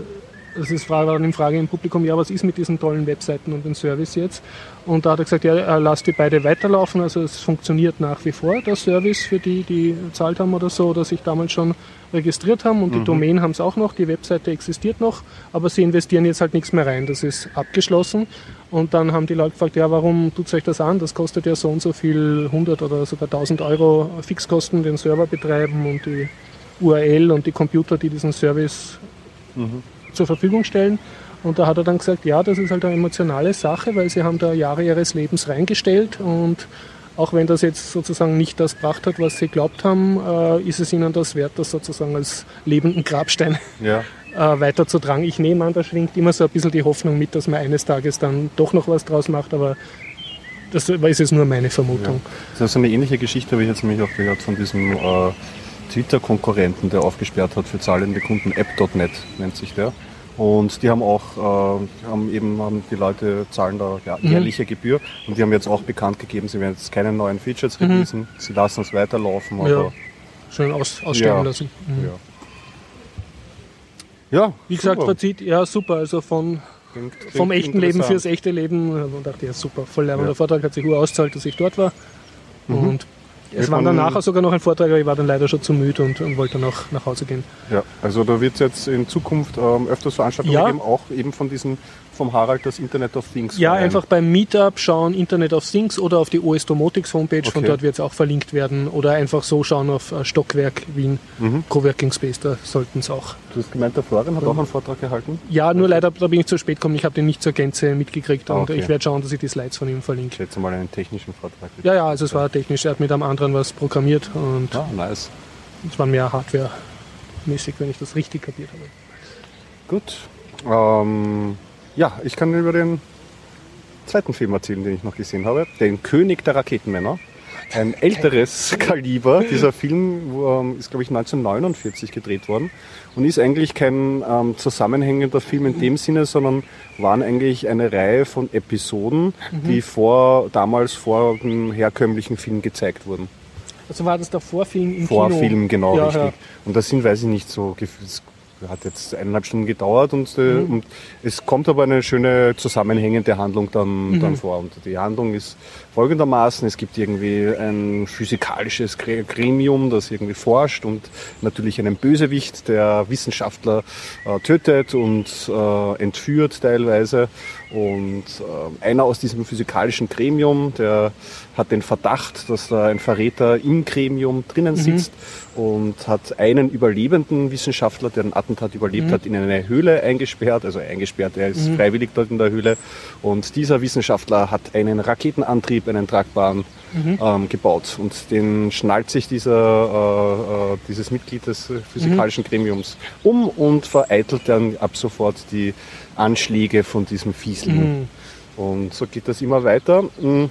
das ist war dann die Frage im Publikum, ja, was ist mit diesen tollen Webseiten und dem Service jetzt? Und da hat er gesagt, ja, lasst die beide weiterlaufen. Also es funktioniert nach wie vor, der Service für die, die gezahlt haben oder so, oder sich damals schon registriert haben. Und mhm. die Domain haben es auch noch, die Webseite existiert noch, aber sie investieren jetzt halt nichts mehr rein. Das ist abgeschlossen. Und dann haben die Leute gefragt, ja, warum tut es euch das an? Das kostet ja so und so viel hundert oder sogar tausend Euro Fixkosten, den Server betreiben und die U R L und die Computer, die diesen Service mhm. zur Verfügung stellen. Und da hat er dann gesagt, ja, das ist halt eine emotionale Sache, weil sie haben da Jahre ihres Lebens reingestellt und auch wenn das jetzt sozusagen nicht das gebracht hat, was sie geglaubt haben, äh, ist es ihnen das wert, das sozusagen als lebenden Grabstein ja. äh, weiterzutragen. Ich nehme an, da schwingt immer so ein bisschen die Hoffnung mit, dass man eines Tages dann doch noch was draus macht, aber das ist jetzt nur meine Vermutung. Ja. Das ist eine ähnliche Geschichte, habe ich jetzt nämlich auch gehört von diesem äh, Twitter-Konkurrenten, der aufgesperrt hat für zahlende Kunden, app Punkt net nennt sich der. Und die haben auch, äh, haben eben haben die Leute zahlen da ja, jährliche mhm. Gebühr und die haben jetzt auch bekannt gegeben, sie werden jetzt keine neuen Features releasen, mhm. sie lassen es weiterlaufen. Aber ja. Schön aus, ausstellen ja. lassen. Mhm. Ja. ja, wie super. gesagt, Fazit, ja super, also von, klingt, klingt vom echten Leben fürs echte Leben. Und dachte, ja super, voll leibender ja. Vortrag, hat sich gut ausgezahlt, dass ich dort war. Mhm. Und Es war dann nachher sogar noch ein Vortrag, aber ich war dann leider schon zu müde und, und wollte dann auch nach Hause gehen. Ja, also da wird es jetzt in Zukunft ähm, öfters Veranstaltungen ja. geben, auch eben von diesem, vom Harald, das Internet of Things. Ja, Verein. Einfach beim Meetup schauen, Internet of Things oder auf die Ostomotix Homepage, okay. Von dort wird es auch verlinkt werden. Oder einfach so schauen auf Stockwerk Wien, mhm. Coworking Space, da sollten es auch. Du hast gemeint, der Florian hat auch einen Vortrag gehalten? Ja, nur okay. leider, da bin ich zu spät gekommen, ich habe den nicht zur Gänze mitgekriegt und ah, okay. ich werde schauen, dass ich die Slides von ihm verlinke. Ich hätte mal einen technischen Vortrag. Ja, ja, also es war technisch, er hat mit einem anderen was programmiert und ah, nice. Es war mehr hardware-mäßig, wenn ich das richtig kapiert habe. Gut. Ähm, ja, ich kann über den zweiten Film erzählen, den ich noch gesehen habe. Den König der Raketenmänner. Ein älteres Kaliber. Dieser Film ähm, ist, glaube ich, neunzehnhundertneunundvierzig gedreht worden und ist eigentlich kein ähm, zusammenhängender Film in dem Sinne, sondern waren eigentlich eine Reihe von Episoden, mhm. die vor damals vor dem herkömmlichen Film gezeigt wurden. Also war das der Vorfilm im Vorfilm, Kino? Vorfilm, genau, ja, richtig. Ja. Und das sind, weiß ich nicht, so gefühlt. Hat jetzt eineinhalb Stunden gedauert und, äh, mhm. und es kommt aber eine schöne zusammenhängende Handlung dann, mhm. dann vor. Und die Handlung ist folgendermaßen, es gibt irgendwie ein physikalisches Gremium, das irgendwie forscht und natürlich einen Bösewicht, der Wissenschaftler äh, tötet und äh, entführt teilweise. Und äh, einer aus diesem physikalischen Gremium, der hat den Verdacht, dass da ein Verräter im Gremium drinnen sitzt mhm. und hat einen überlebenden Wissenschaftler, der einen Attentat überlebt mhm. hat, in eine Höhle eingesperrt, also eingesperrt, er ist mhm. freiwillig dort in der Höhle. Und dieser Wissenschaftler hat einen Raketenantrieb, einen tragbaren, mhm. ähm, gebaut. Und den schnallt sich dieser, äh, äh, dieses Mitglied des physikalischen mhm. Gremiums um und vereitelt dann ab sofort die Anschläge von diesem Fiesling. Mhm. Und so geht das immer weiter. Mhm.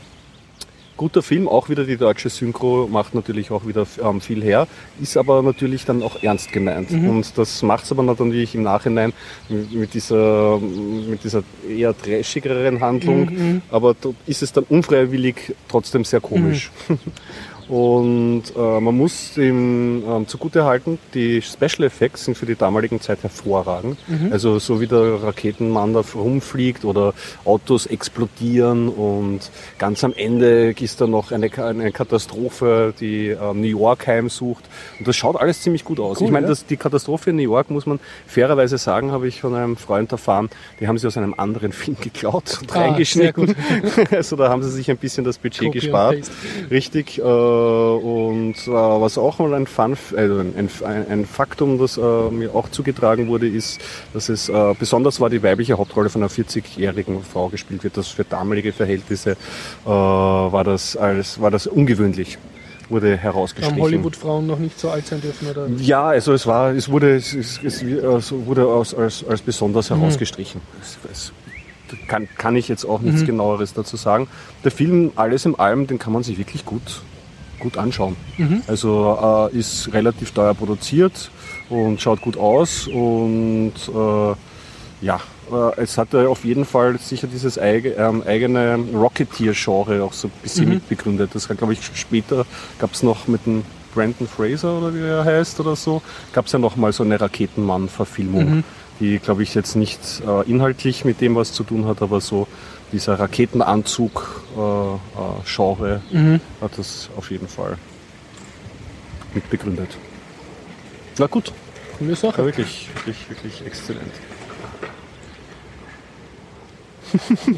Guter Film, auch wieder die deutsche Synchro macht natürlich auch wieder ähm, viel her, ist aber natürlich dann auch ernst gemeint. Mhm. Und das macht es aber natürlich im Nachhinein mit, mit, dieser, mit dieser eher trashigeren Handlung, mhm. aber ist es dann unfreiwillig trotzdem sehr komisch. Mhm. Und äh, man muss ihm ähm, zugutehalten, die Special Effects sind für die damaligen Zeit hervorragend. Mhm. Also so wie der Raketenmann da rumfliegt oder Autos explodieren und ganz am Ende ist da noch eine, eine Katastrophe, die äh, New York heimsucht. Und das schaut alles ziemlich gut aus. Cool, ich meine, ja? Die Katastrophe in New York, muss man fairerweise sagen, habe ich von einem Freund erfahren, die haben sie aus einem anderen Film geklaut und ah, reingeschnitten. Also da haben sie sich ein bisschen das Budget Copy gespart. Richtig. Äh, Und äh, was auch mal ein, Fun, äh, ein, ein Faktum, das äh, mir auch zugetragen wurde, ist, dass es äh, besonders war die weibliche Hauptrolle von einer vierzigjährigen Frau gespielt wird. Das für damalige Verhältnisse äh, war, das als, war das ungewöhnlich. Wurde herausgestrichen. Haben Hollywood-Frauen noch nicht so alt sein dürfen? Oder? Ja, also es war, es wurde, es, es, es wurde als, als, als besonders mhm. herausgestrichen. Es, es, kann, kann ich jetzt auch nichts mhm. Genaueres dazu sagen. Der Film, alles in allem, den kann man sich wirklich gut gut anschauen. Mhm. Also äh, ist relativ teuer produziert und schaut gut aus und äh, ja, äh, es hat auf jeden Fall sicher dieses eige, ähm, eigene Rocketeer-Genre auch so ein bisschen mhm. mitbegründet. Das glaube ich später gab es noch mit dem Brandon Fraser oder wie er heißt oder so, gab es ja noch mal so eine Raketenmann-Verfilmung, mhm. die glaube ich jetzt nicht äh, inhaltlich mit dem was zu tun hat, aber so dieser Raketenanzug-Genre äh, äh, mhm. hat das auf jeden Fall mit begründet. Na gut, eine Sache. Ja, wirklich, wirklich, wirklich exzellent.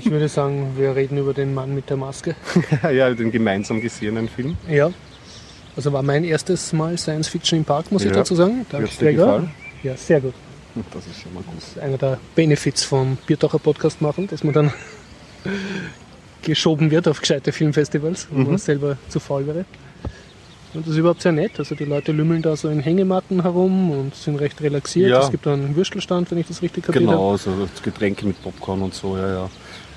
Ich würde sagen, wir reden über den Mann mit der Maske. Ja, den gemeinsam gesehenen Film. Ja, also war mein erstes Mal Science-Fiction im Park, muss ja. ich dazu sagen. Da hat's dir gefallen? Ja, sehr gut. Das ist schon mal gut. Das ist einer der Benefits vom Biertaucher-Podcast machen, dass man dann geschoben wird auf gescheite Filmfestivals, wo mhm. man selber zu faul wäre. Und das ist überhaupt sehr nett. Also die Leute lümmeln da so in Hängematten herum und sind recht relaxiert. Ja. Es gibt da einen Würstelstand, wenn ich das richtig kapiert habe. Genau, so Getränke mit Popcorn und so, ja, ja.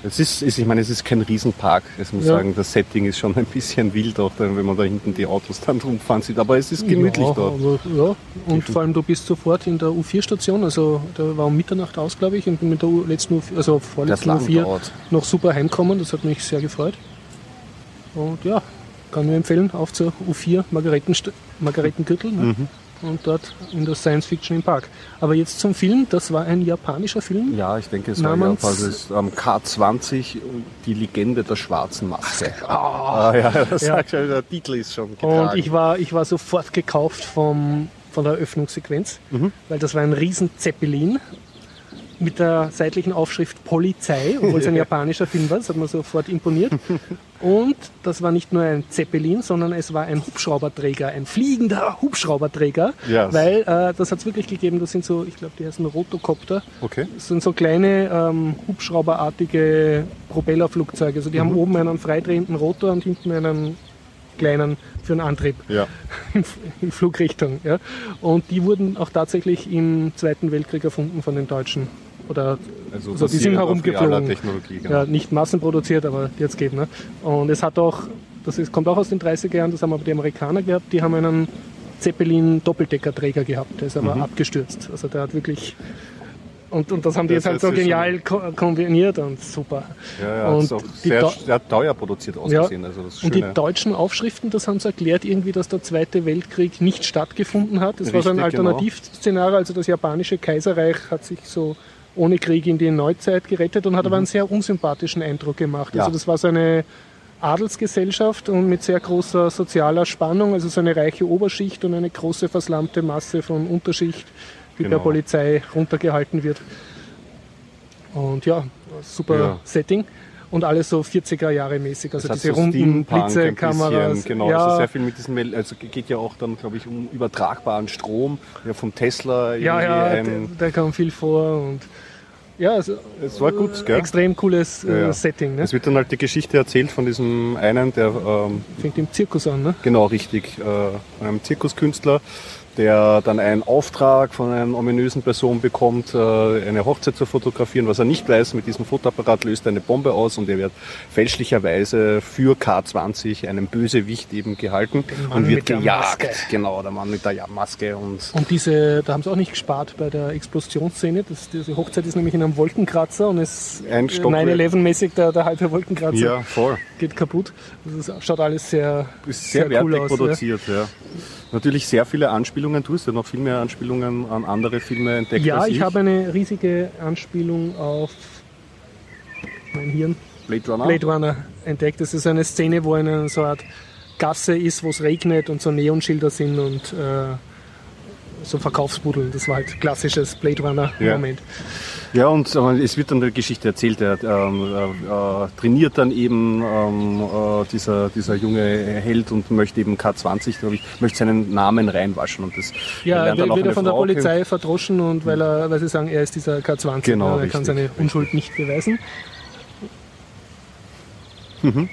Es ist, ist, ich meine, es ist kein Riesenpark. Ich muss ja. sagen, das Setting ist schon ein bisschen wild, auch wenn man da hinten die Autos dann rumfahren sieht. Aber es ist gemütlich ja, dort. Also, ja. Und vor allem, du bist sofort in der U vier Station. Also da war um Mitternacht aus, glaube ich, und bin mit der letzten U vier, also vorletzten U vier noch super heimkommen. Das hat mich sehr gefreut. Und ja, kann nur empfehlen, auf zur U vier Margaretengürtel. Ne? Mhm. und dort in der Science-Fiction im Park. Aber jetzt zum Film, das war ein japanischer Film. Ja, ich denke, es war Japan, also es ist, ähm, K zwanzig, die Legende der schwarzen Maske. Oh, ah, ja, das ja. Sagt schon, der Titel ist schon getragen. Und ich war, ich war sofort gekauft vom, von der Eröffnungssequenz, mhm. weil das war ein riesen Zeppelin mit der seitlichen Aufschrift Polizei, obwohl es ein japanischer Film war, das hat man sofort imponiert. Und das war nicht nur ein Zeppelin, sondern es war ein Hubschrauberträger, ein fliegender Hubschrauberträger, yes. weil äh, das hat es wirklich gegeben, das sind so, ich glaube, die heißen Rotokopter, okay. Das sind so kleine ähm, hubschrauberartige Propellerflugzeuge, also die mhm. haben oben einen freidrehenden Rotor und hinten einen kleinen für einen Antrieb ja. in, in Flugrichtung. Ja. Und die wurden auch tatsächlich im Zweiten Weltkrieg erfunden von den Deutschen. Oder also also die sind herumgeflogen. Genau. Ja, nicht massenproduziert, aber jetzt geht. Ne? Und es hat auch, das ist, kommt auch aus den dreißiger Jahren, das haben aber die Amerikaner gehabt, die haben einen Zeppelin-Doppeldeckerträger gehabt, der ist aber mhm. abgestürzt. Also der hat wirklich. Und, und das haben die das jetzt halt so genial kombiniert und super. Ja, ja, und das ist auch sehr, Deu- sehr teuer produziert ausgesehen. Ja, also das und die deutschen Aufschriften, das haben sie erklärt irgendwie, dass der Zweite Weltkrieg nicht stattgefunden hat. Das Richtig, war so ein Alternativszenario, genau. Also das japanische Kaiserreich hat sich so ohne Krieg in die Neuzeit gerettet und hat mhm. aber einen sehr unsympathischen Eindruck gemacht. Ja. Also das war so eine Adelsgesellschaft und mit sehr großer sozialer Spannung, also so eine reiche Oberschicht und eine große verslammte Masse von Unterschicht, die genau. der Polizei runtergehalten wird. Und ja, super ja. Setting. Und alles so vierziger Jahre mäßig, also das diese so runden Blitzekameras. Genau, ja. Also sehr viel mit diesem, also geht ja auch dann, glaube ich, um übertragbaren Strom, ja, vom Tesla. Ja, ja, da kam viel vor und ja, also es war gut, gell? Extrem cooles äh, ja, ja. Setting. Ne? Es wird dann halt die Geschichte erzählt von diesem einen, der ähm, fängt im Zirkus an, ne? Genau, richtig, äh, von einem Zirkuskünstler, der dann einen Auftrag von einer ominösen Person bekommt, eine Hochzeit zu fotografieren, was er nicht weiß. Mit diesem Fotoapparat löst er eine Bombe aus und er wird fälschlicherweise für K zwanzig einem Bösewicht eben gehalten und wird gejagt. Genau, der Mann mit der Maske. Und, und diese, da haben sie auch nicht gespart bei der Explosionsszene. Das, diese Hochzeit ist nämlich in einem Wolkenkratzer und es ist neun elf mäßig der, der halbe Wolkenkratzer. Ja, voll. Geht kaputt. Das schaut alles sehr, ist sehr, sehr cool aus. Sehr wertig produziert, ja. ja. Natürlich sehr viele Anspielungen, du hast ja noch viel mehr Anspielungen an andere Filme entdeckt ja, als ich. Ja, ich habe eine riesige Anspielung auf mein Hirn. Blade Runner? Blade Runner entdeckt. Das ist eine Szene, wo eine so eine Art Gasse ist, wo es regnet und so Neonschilder sind und äh, so Verkaufsbudeln. Das war halt klassisches Blade Runner Moment. Ja, ja und äh, es wird dann eine Geschichte erzählt, er äh, äh, trainiert dann eben äh, äh, dieser, dieser junge Held und möchte eben K zwanzig, glaube ich, möchte seinen Namen reinwaschen. Und das ja, er wird auch von Frau der Polizei hin. verdroschen und weil er, weil sie sagen, er ist dieser K zwanzig, genau, ja, er richtig, kann seine richtig. Unschuld nicht beweisen. Mhm.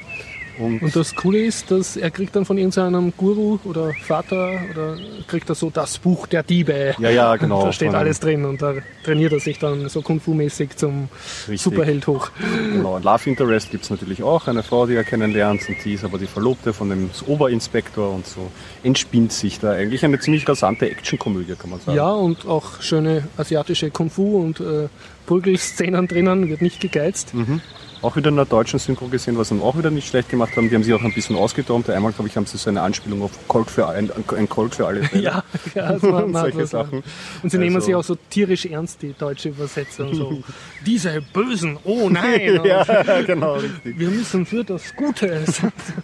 Und, und das Coole ist, dass er kriegt dann von irgendeinem Guru oder Vater oder kriegt er so das Buch der Diebe. Ja, ja, genau. Da steht alles drin und da trainiert er sich dann so Kung-Fu-mäßig zum richtig. Superheld hoch. Genau, ein Love Interest gibt es natürlich auch, eine Frau, die er kennenlernt und die ist aber die Verlobte von dem Oberinspektor und so entspinnt sich da eigentlich eine ziemlich rasante Actionkomödie, kann man sagen. Ja, und auch schöne asiatische Kung-Fu und äh, Prügelszenen drinnen, wird nicht gegeizt. Mhm. Auch wieder in der deutschen Synchro gesehen, was dann auch wieder nicht schlecht gemacht haben. Die haben sich auch ein bisschen ausgeträumt. Einmal, glaube ich, haben sie so eine Anspielung auf Cold für ein, ein Cold für alle. Ja, ja, also und solche Sachen. Und sie also. Nehmen sich auch so tierisch ernst, die deutsche Übersetzung. So, diese Bösen, oh nein! Ja, genau, richtig. Wir müssen für das Gute.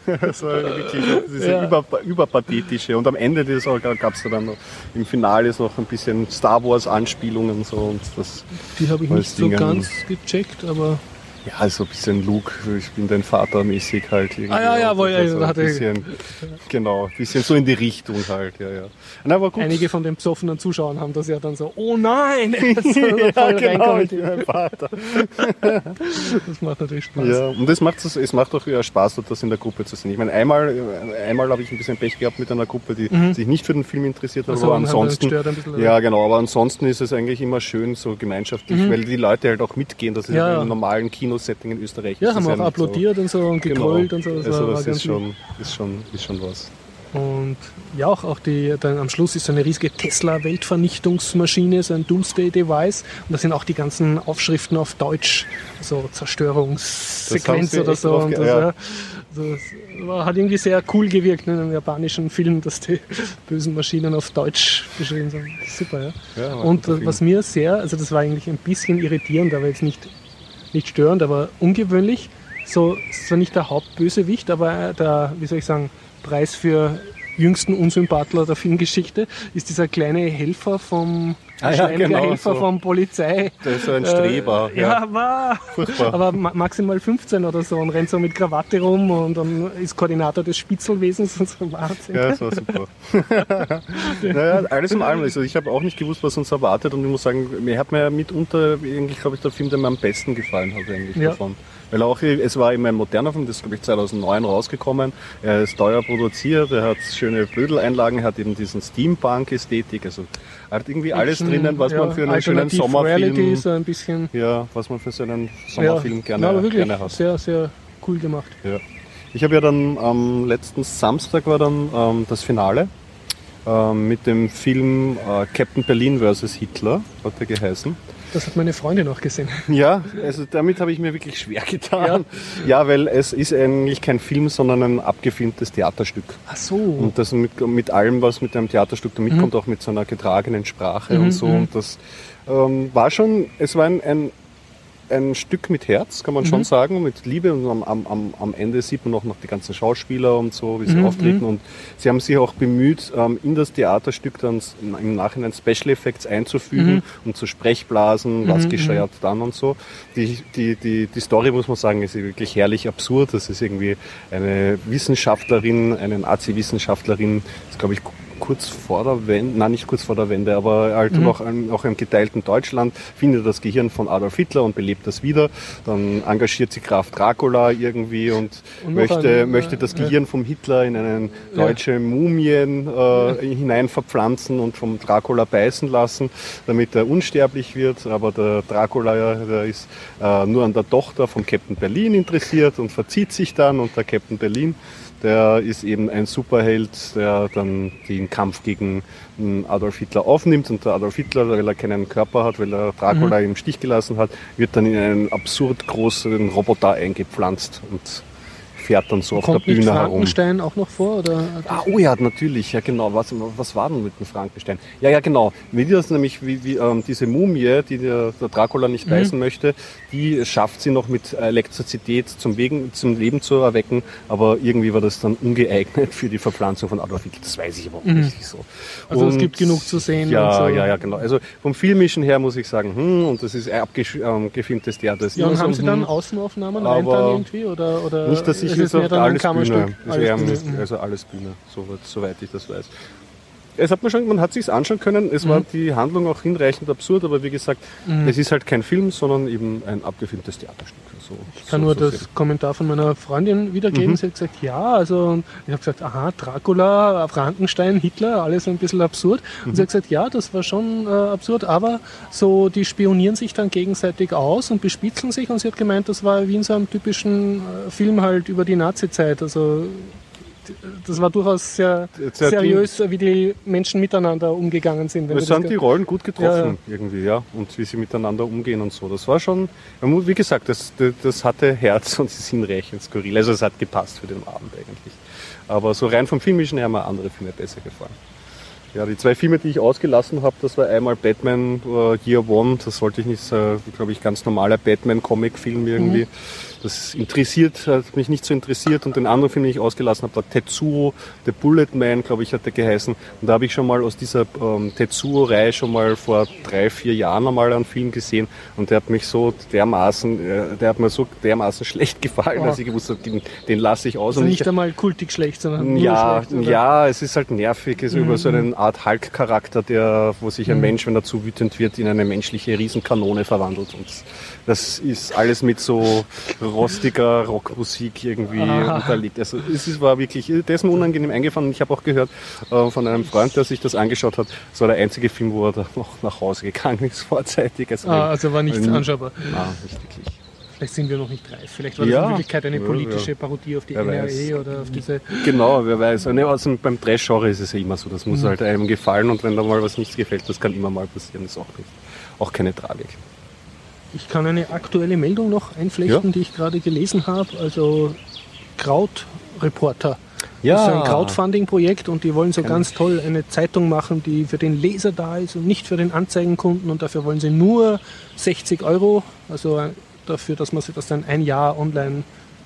Das war wirklich diese ja. über, überpathetische. Und am Ende gab es dann noch, im Finale so auch ein bisschen Star Wars-Anspielungen und so. Und das die habe ich nicht so Dingen. ganz gecheckt, aber. Ja, so ein bisschen Luke, ich bin dein Vater mäßig halt. Irgendwie ah ja, ja, wohl, also ja, hatte ein bisschen, genau, ein bisschen so in die Richtung halt, ja, ja. Na, aber gut. Einige von den besoffenen Zuschauern haben das ja dann so, oh nein! So ja, genau, ich bin mein Vater. Das macht natürlich Spaß. Ja, und das macht, es macht auch wieder Spaß, das in der Gruppe zu sehen. Ich meine, einmal, einmal habe ich ein bisschen Pech gehabt mit einer Gruppe, die mhm. sich nicht für den Film interessiert hat, also, aber ansonsten, stört ein bisschen, ja genau, aber ansonsten ist es eigentlich immer schön so gemeinschaftlich, mhm. weil die Leute halt auch mitgehen, das ist ja, ja. im normalen Kino Setting in Österreich. Ja, haben wir auch ja applaudiert so. und so und gegrölt genau. und so. Das also das ist schon, ist, schon, ist schon was. Und ja, auch, auch die, dann am Schluss ist so eine riesige Tesla-Weltvernichtungsmaschine, so ein Doomsday-Device. Und da sind auch die ganzen Aufschriften auf Deutsch, so Zerstörungssequenz oder so. Und das, ja. Ja, also das hat irgendwie sehr cool gewirkt, ne, in einem japanischen Film, dass die bösen Maschinen auf Deutsch beschrieben sind. Super, ja. ja Und was mir sehr, also das war eigentlich ein bisschen irritierend, aber jetzt nicht, nicht störend, aber ungewöhnlich. So, ist zwar nicht der Hauptbösewicht, aber der, wie soll ich sagen, Preis für jüngsten Unsympathler der Filmgeschichte ist dieser kleine Helfer vom ah, ja, genau Helfer so. vom Polizei. Der ist so ein Streber. Äh, ja, ja, war furchtbar. Aber maximal fünfzehn oder so und rennt so mit Krawatte rum und dann ist Koordinator des Spitzelwesens und so. Wahnsinn. Ja, das war super. Naja, alles in allem. Also ich habe auch nicht gewusst, was uns erwartet, und ich muss sagen, mir hat mir mitunter, eigentlich glaube ich, der Film, der mir am besten gefallen hat, eigentlich ja. davon. Weil auch, es war eben ein moderner Film, das ist, glaube ich, zweitausendneun rausgekommen. Er ist teuer produziert, er hat schöne Blödeleinlagen, er hat eben diesen Steampunk-Ästhetik, also er hat irgendwie alles drinnen, was ja, man für einen schönen Sommerfilm... Reality so ein bisschen... Ja, was man für so einen Sommerfilm ja, gerne, na, aber wirklich gerne hat. Sehr, sehr cool gemacht. Ja. Ich habe ja dann am ähm, letzten Samstag war dann ähm, das Finale ähm, mit dem Film äh, Captain Berlin versus Hitler, hat er geheißen. Das hat meine Freundin auch gesehen. Ja, also damit habe ich mir wirklich schwer getan. Ja. Ja, weil es ist eigentlich kein Film, sondern ein abgefilmtes Theaterstück. Ach so. Und das mit, mit allem, was mit einem Theaterstück da mitkommt, mhm. auch mit so einer getragenen Sprache mhm, und so. Und das ähm, war schon, es war ein, ein, ein Stück mit Herz, kann man mhm. schon sagen, mit Liebe. Und am, am, am Ende sieht man auch noch die ganzen Schauspieler und so, wie sie mhm. auftreten. Und sie haben sich auch bemüht, in das Theaterstück dann im Nachhinein Special Effects einzufügen mhm. und zu Sprechblasen, was mhm. gescheuert dann und so. Die, die, die, die Story, muss man sagen, ist wirklich herrlich absurd. Das ist irgendwie eine Wissenschaftlerin, eine Nazi-Wissenschaftlerin, das ist, glaube ich, kurz vor der Wende, nein, nicht kurz vor der Wende, aber halt mhm. noch, ein, noch im geteilten Deutschland, findet das Gehirn von Adolf Hitler und belebt das wieder. Dann engagiert sie Graf Dracula irgendwie und, und möchte, ein, möchte das Gehirn ja. vom Hitler in eine deutsche ja. Mumien äh, ja. hinein verpflanzen und vom Dracula beißen lassen, damit er unsterblich wird. Aber der Dracula, der ist äh, nur an der Tochter vom Captain Berlin interessiert und verzieht sich dann, und der Captain Berlin, der ist eben ein Superheld, der dann den Kampf gegen Adolf Hitler aufnimmt. Und der Adolf Hitler, weil er keinen Körper hat, weil er Dracula mhm. im Stich gelassen hat, wird dann in einen absurd großen Roboter eingepflanzt und fährt dann so auf der Bühne herum. Kommt Frankenstein auch noch vor? Oder? Ah, oh ja, natürlich. Ja, genau. Was, was war denn mit dem Frankenstein? Ja, ja, genau. Wie das nämlich, wie, wie, ähm, diese Mumie, die der, der Dracula nicht mhm. beißen möchte, die schafft sie noch mit Elektrizität zum, Wegen, zum Leben zu erwecken, aber irgendwie war das dann ungeeignet für die Verpflanzung von Adolf Hitler. Das weiß ich aber auch mhm. nicht so. Also und es gibt genug zu sehen. Ja, und so. ja, ja, genau. Also vom Filmischen her muss ich sagen, hm, und das ist ein abgefilmtes ähm, Theater. Ja, und haben so, Sie dann hm, Außenaufnahmen rein dann irgendwie? Oder, oder? Nicht, dass ich Es ist auch alles Bühne. Alles Bühne. Also alles Bühne, soweit, soweit ich das weiß. Es hat man schon, man hat sich's anschauen können. Es mhm. war die Handlung auch hinreichend absurd, aber wie gesagt, mhm. es ist halt kein Film, sondern eben ein abgefilmtes Theaterstück. So, ich kann so, nur so das sehen. Kommentar von meiner Freundin wiedergeben. Mhm. Sie hat gesagt, ja, also ich habe gesagt, aha, Dracula, Frankenstein, Hitler, alles ein bisschen absurd. Mhm. Und sie hat gesagt, ja, das war schon äh, absurd, aber so, die spionieren sich dann gegenseitig aus und bespitzeln sich, und sie hat gemeint, das war wie in so einem typischen äh, Film halt über die Nazizeit, also... Das war durchaus sehr seriös, wie die Menschen miteinander umgegangen sind. Es sind die Rollen gut getroffen, ja, ja. irgendwie, ja. Und wie sie miteinander umgehen und so. Das war schon, wie gesagt, das, das hatte Herz und sie sind reichend skurril. Also es hat gepasst für den Abend eigentlich. Aber so rein vom Filmischen her haben mir andere Filme besser gefallen. Ja, die zwei Filme, die ich ausgelassen habe, das war einmal Batman uh, Year One, das wollte ich nicht, äh, glaube ich, ganz normaler Batman-Comic-Film irgendwie. Mhm. Das interessiert, hat mich nicht so interessiert. Und den anderen Film, den ich ausgelassen habe, war Tetsuo, The Bullet Man, glaube ich, hat der geheißen. Und da habe ich schon mal aus dieser ähm, Tetsuo-Reihe schon mal vor drei, vier Jahren einmal einen Film gesehen. Und der hat mich so dermaßen, äh, der hat mir so dermaßen schlecht gefallen, oh. dass ich gewusst habe, den, den lasse ich aus. Also nicht ich, einmal kultig schlecht, sondern ja, schlecht, ja, es ist halt nervig, es ist mhm. über so einen Art Hulk-Charakter, der, wo sich ein mhm. Mensch, wenn er zu wütend wird, in eine menschliche Riesenkanone verwandelt. Und das ist alles mit so rostiger Rockmusik irgendwie ah. unterlegt. Also es war wirklich, der ist mir unangenehm eingefallen. Ich habe auch gehört äh, von einem Freund, der sich das angeschaut hat, das war der einzige Film, wo er dann noch nach Hause gegangen ist vorzeitig. Also, ah, also war nichts ähm, anschaubar. Nein, nicht wirklich. Vielleicht sind wir noch nicht reif. Vielleicht war das ja, in Wirklichkeit eine politische ja, ja. Parodie auf die N R A oder auf diese... Genau, wer weiß. Ne, also beim Trash-Genre ist es ja immer so. Das muss mhm. halt einem gefallen und wenn da mal was nichts gefällt, das kann immer mal passieren. Das ist auch, nicht, auch keine Tragik. Ich kann eine aktuelle Meldung noch einflechten, ja. die ich gerade gelesen habe. Also Krautreporter. Ja. Das ist ein Crowdfunding-Projekt und die wollen so Kann ganz toll eine Zeitung machen, die für den Leser da ist und nicht für den Anzeigenkunden und dafür wollen sie nur sechzig Euro, also dafür, dass man das dann ein Jahr online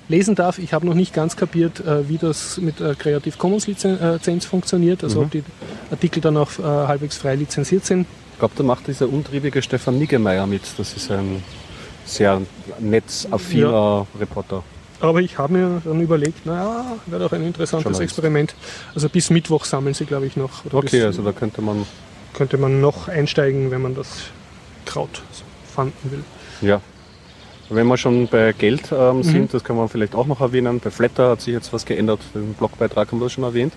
lesen darf. Ich habe noch nicht ganz kapiert, wie das mit Creative Commons Lizenz funktioniert, also mhm. ob die Artikel dann auch halbwegs frei lizenziert sind. Ich glaube, da macht dieser untriebige Stefan Niggemeier mit, das ist ein sehr netzaffiner ja. Reporter. Aber ich habe mir dann überlegt, naja, wäre doch ein interessantes Experiment. Also bis Mittwoch sammeln sie, glaube ich, noch. Oder okay, also da könnte man... Könnte man noch einsteigen, wenn man das Kraut fanden will. Ja. Wenn wir schon bei Geld ähm, sind, mhm. das kann man vielleicht auch noch erwähnen. Bei Flattr hat sich jetzt was geändert. Im Blogbeitrag haben wir das schon erwähnt.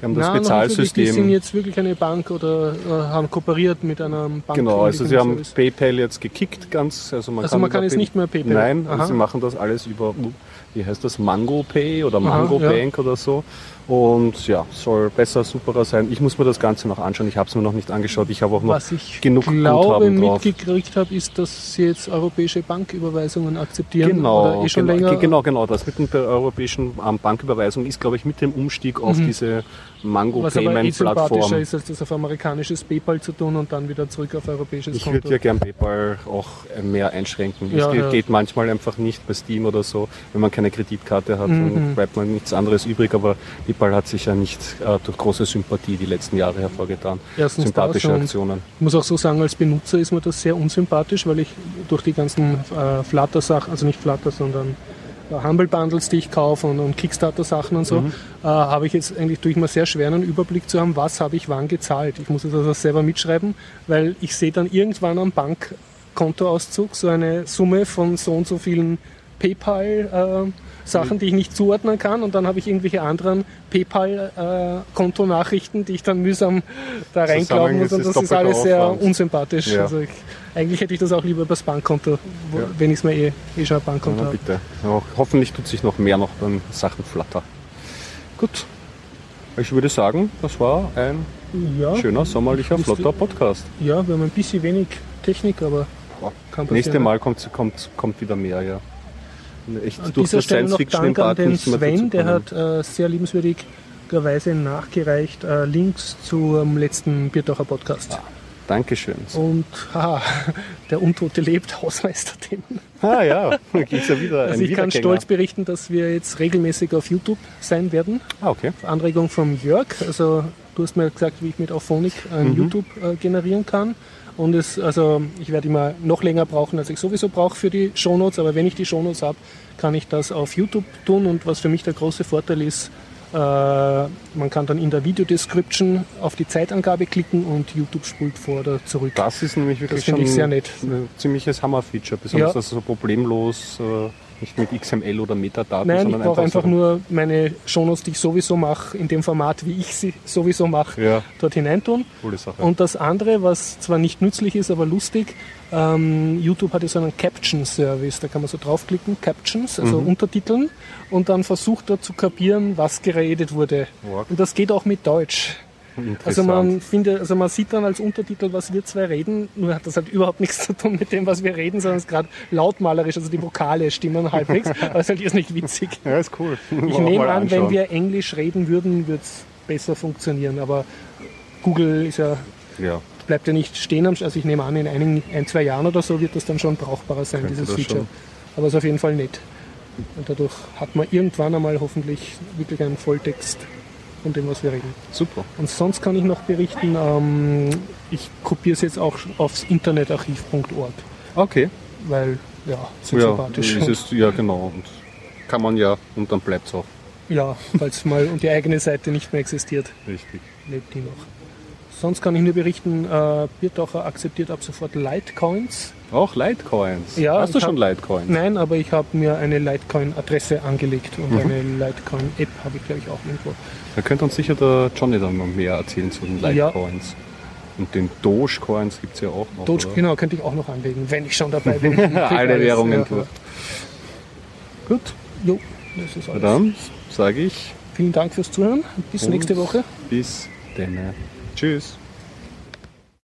Wir haben das Nein, Bezahlsystem. Die sind jetzt wirklich eine Bank oder äh, haben kooperiert mit einer Bank. Genau, also sie haben Service. PayPal jetzt gekickt ganz. Also man also kann, man kann jetzt nicht mehr PayPal? Nein, also sie machen das alles über, wie heißt das, Mango Pay oder Mango Aha, Bank ja. oder so. Und ja, soll besser, superer sein. Ich muss mir das Ganze noch anschauen. Ich habe es mir noch nicht angeschaut. Ich habe auch noch Was ich genug glaube, Guthaben drauf. Was ich mitgekriegt habe, ist, dass sie jetzt europäische Banküberweisungen akzeptieren. Genau, oder eh schon genau, länger. genau, genau. Das mit den europäischen Banküberweisungen ist, glaube ich, mit dem Umstieg auf mhm. diese Mango-Payment-Plattform. Was aber ist, als das auf amerikanisches PayPal zu tun und dann wieder zurück auf europäisches ich Konto. Ich würde ja gern PayPal auch mehr einschränken. Ja, es ja. geht manchmal einfach nicht bei Steam oder so, wenn man keine Kreditkarte hat, mhm. dann bleibt man nichts anderes übrig, aber die hat sich ja nicht äh, durch große Sympathie die letzten Jahre hervorgetan. Erstens sympathische Aktionen. Ich muss auch so sagen, als Benutzer ist mir das sehr unsympathisch, weil ich durch die ganzen äh, Flatter-Sachen, also nicht Flatter, sondern äh, Humble-Bundles, die ich kaufe und, und Kickstarter-Sachen und so, mhm. äh, habe ich jetzt eigentlich durch mal sehr schwer einen Überblick zu haben, was habe ich wann gezahlt. Ich muss das also selber mitschreiben, weil ich sehe dann irgendwann am Bankkontoauszug so eine Summe von so und so vielen PayPal äh, Sachen, die ich nicht zuordnen kann und dann habe ich irgendwelche anderen PayPal-Kontonachrichten, äh, die ich dann mühsam da reinklauen muss und das ist alles sehr Aufwand. unsympathisch. Ja. Also ich, eigentlich hätte ich das auch lieber über das Bankkonto, wo, ja. wenn ich es mir eh, eh schon ein Bankkonto habe. Bitte. Ja, hoffentlich tut sich noch mehr noch bei Sachen Flattr. Gut, ich würde sagen, das war ein ja, schöner sommerlicher Flattr-Podcast. Ja, wir haben ein bisschen wenig Technik, aber ja. kann passieren. Nächstes Mal kommt, kommt, kommt wieder mehr, ja. Echt an dieser Stelle noch Dank an den Sven, der hat äh, sehr liebenswürdigerweise nachgereicht äh, Links zum letzten Biertaucher Podcast. Ah, Dankeschön. Und haha, der Untote lebt, Hausmeisterthemen. Ah ja, da gibt es ja wieder ein Also ich kann stolz berichten, dass wir jetzt regelmäßig auf YouTube sein werden. Ah, okay. Auf Anregung von Jörg. Also du hast mir gesagt, wie ich mit Auphonic äh, mhm. YouTube äh, generieren kann. Und es, also ich werde immer noch länger brauchen, als ich sowieso brauche für die Shownotes. Aber wenn ich die Shownotes habe, kann ich das auf YouTube tun. Und was für mich der große Vorteil ist, äh, man kann dann in der Video-Description auf die Zeitangabe klicken und YouTube spult vor oder zurück. Das ist nämlich wirklich das schon ich sehr nett. ein ziemliches Hammer-Feature. Besonders, ja. dass es so problemlos, äh, nicht mit X M L oder Metadaten, Nein, sondern ich brauche einfach, einfach nur meine Shownotes, die ich sowieso mache, in dem Format, wie ich sie sowieso mache, ja. dort hineintun. Coole Sache. Und das andere, was zwar nicht nützlich ist, aber lustig, ähm, YouTube hat ja so einen Caption-Service, da kann man so draufklicken, Captions, also mhm. Untertiteln, und dann versucht dort zu kapieren, was geredet wurde. Wow. Und das geht auch mit Deutsch. Also man, findet, also man sieht dann als Untertitel, was wir zwei reden, nur hat das halt überhaupt nichts zu tun mit dem, was wir reden, sondern es ist gerade lautmalerisch, also die Vokale stimmen halbwegs, aber es ist halt jetzt nicht witzig. Ja, ist cool. Ich nehme an, anschauen. wenn wir Englisch reden würden, würde es besser funktionieren, aber Google ist ja, ja. bleibt ja nicht stehen, also ich nehme an, in einigen, ein, zwei Jahren oder so wird das dann schon brauchbarer sein, Könnte dieses Feature. Schon. Aber es ist auf jeden Fall nett. Und dadurch hat man irgendwann einmal hoffentlich wirklich einen Volltext von dem, was wir reden. Super. Und sonst kann ich noch berichten, ähm, ich kopiere es jetzt auch aufs internetarchiv punkt org. Okay. Weil, ja, ist ja sympathisch. Ist es, ja, genau. Und kann man ja, und dann bleibt es auch. Ja, falls mal und die eigene Seite nicht mehr existiert. Richtig. Lebt die noch. Sonst kann ich nur berichten, äh, Biertaucher akzeptiert ab sofort Litecoins. Auch Litecoins? Ja, Hast du hab, schon Litecoins? Nein, aber ich habe mir eine Litecoin-Adresse angelegt und mhm. eine Litecoin-App habe ich, glaube ich, auch irgendwo. Da könnte uns sicher der Johnny dann noch mehr erzählen zu den Litecoins. Ja. Und den Dogecoins gibt es ja auch noch. Doge, genau, könnte ich auch noch anlegen, wenn ich schon dabei bin. Alle Währungen. Ja. Gut. Jo, das ist alles. Dann sage ich. Vielen Dank fürs Zuhören. Bis nächste Woche. Bis dann. Tschüss.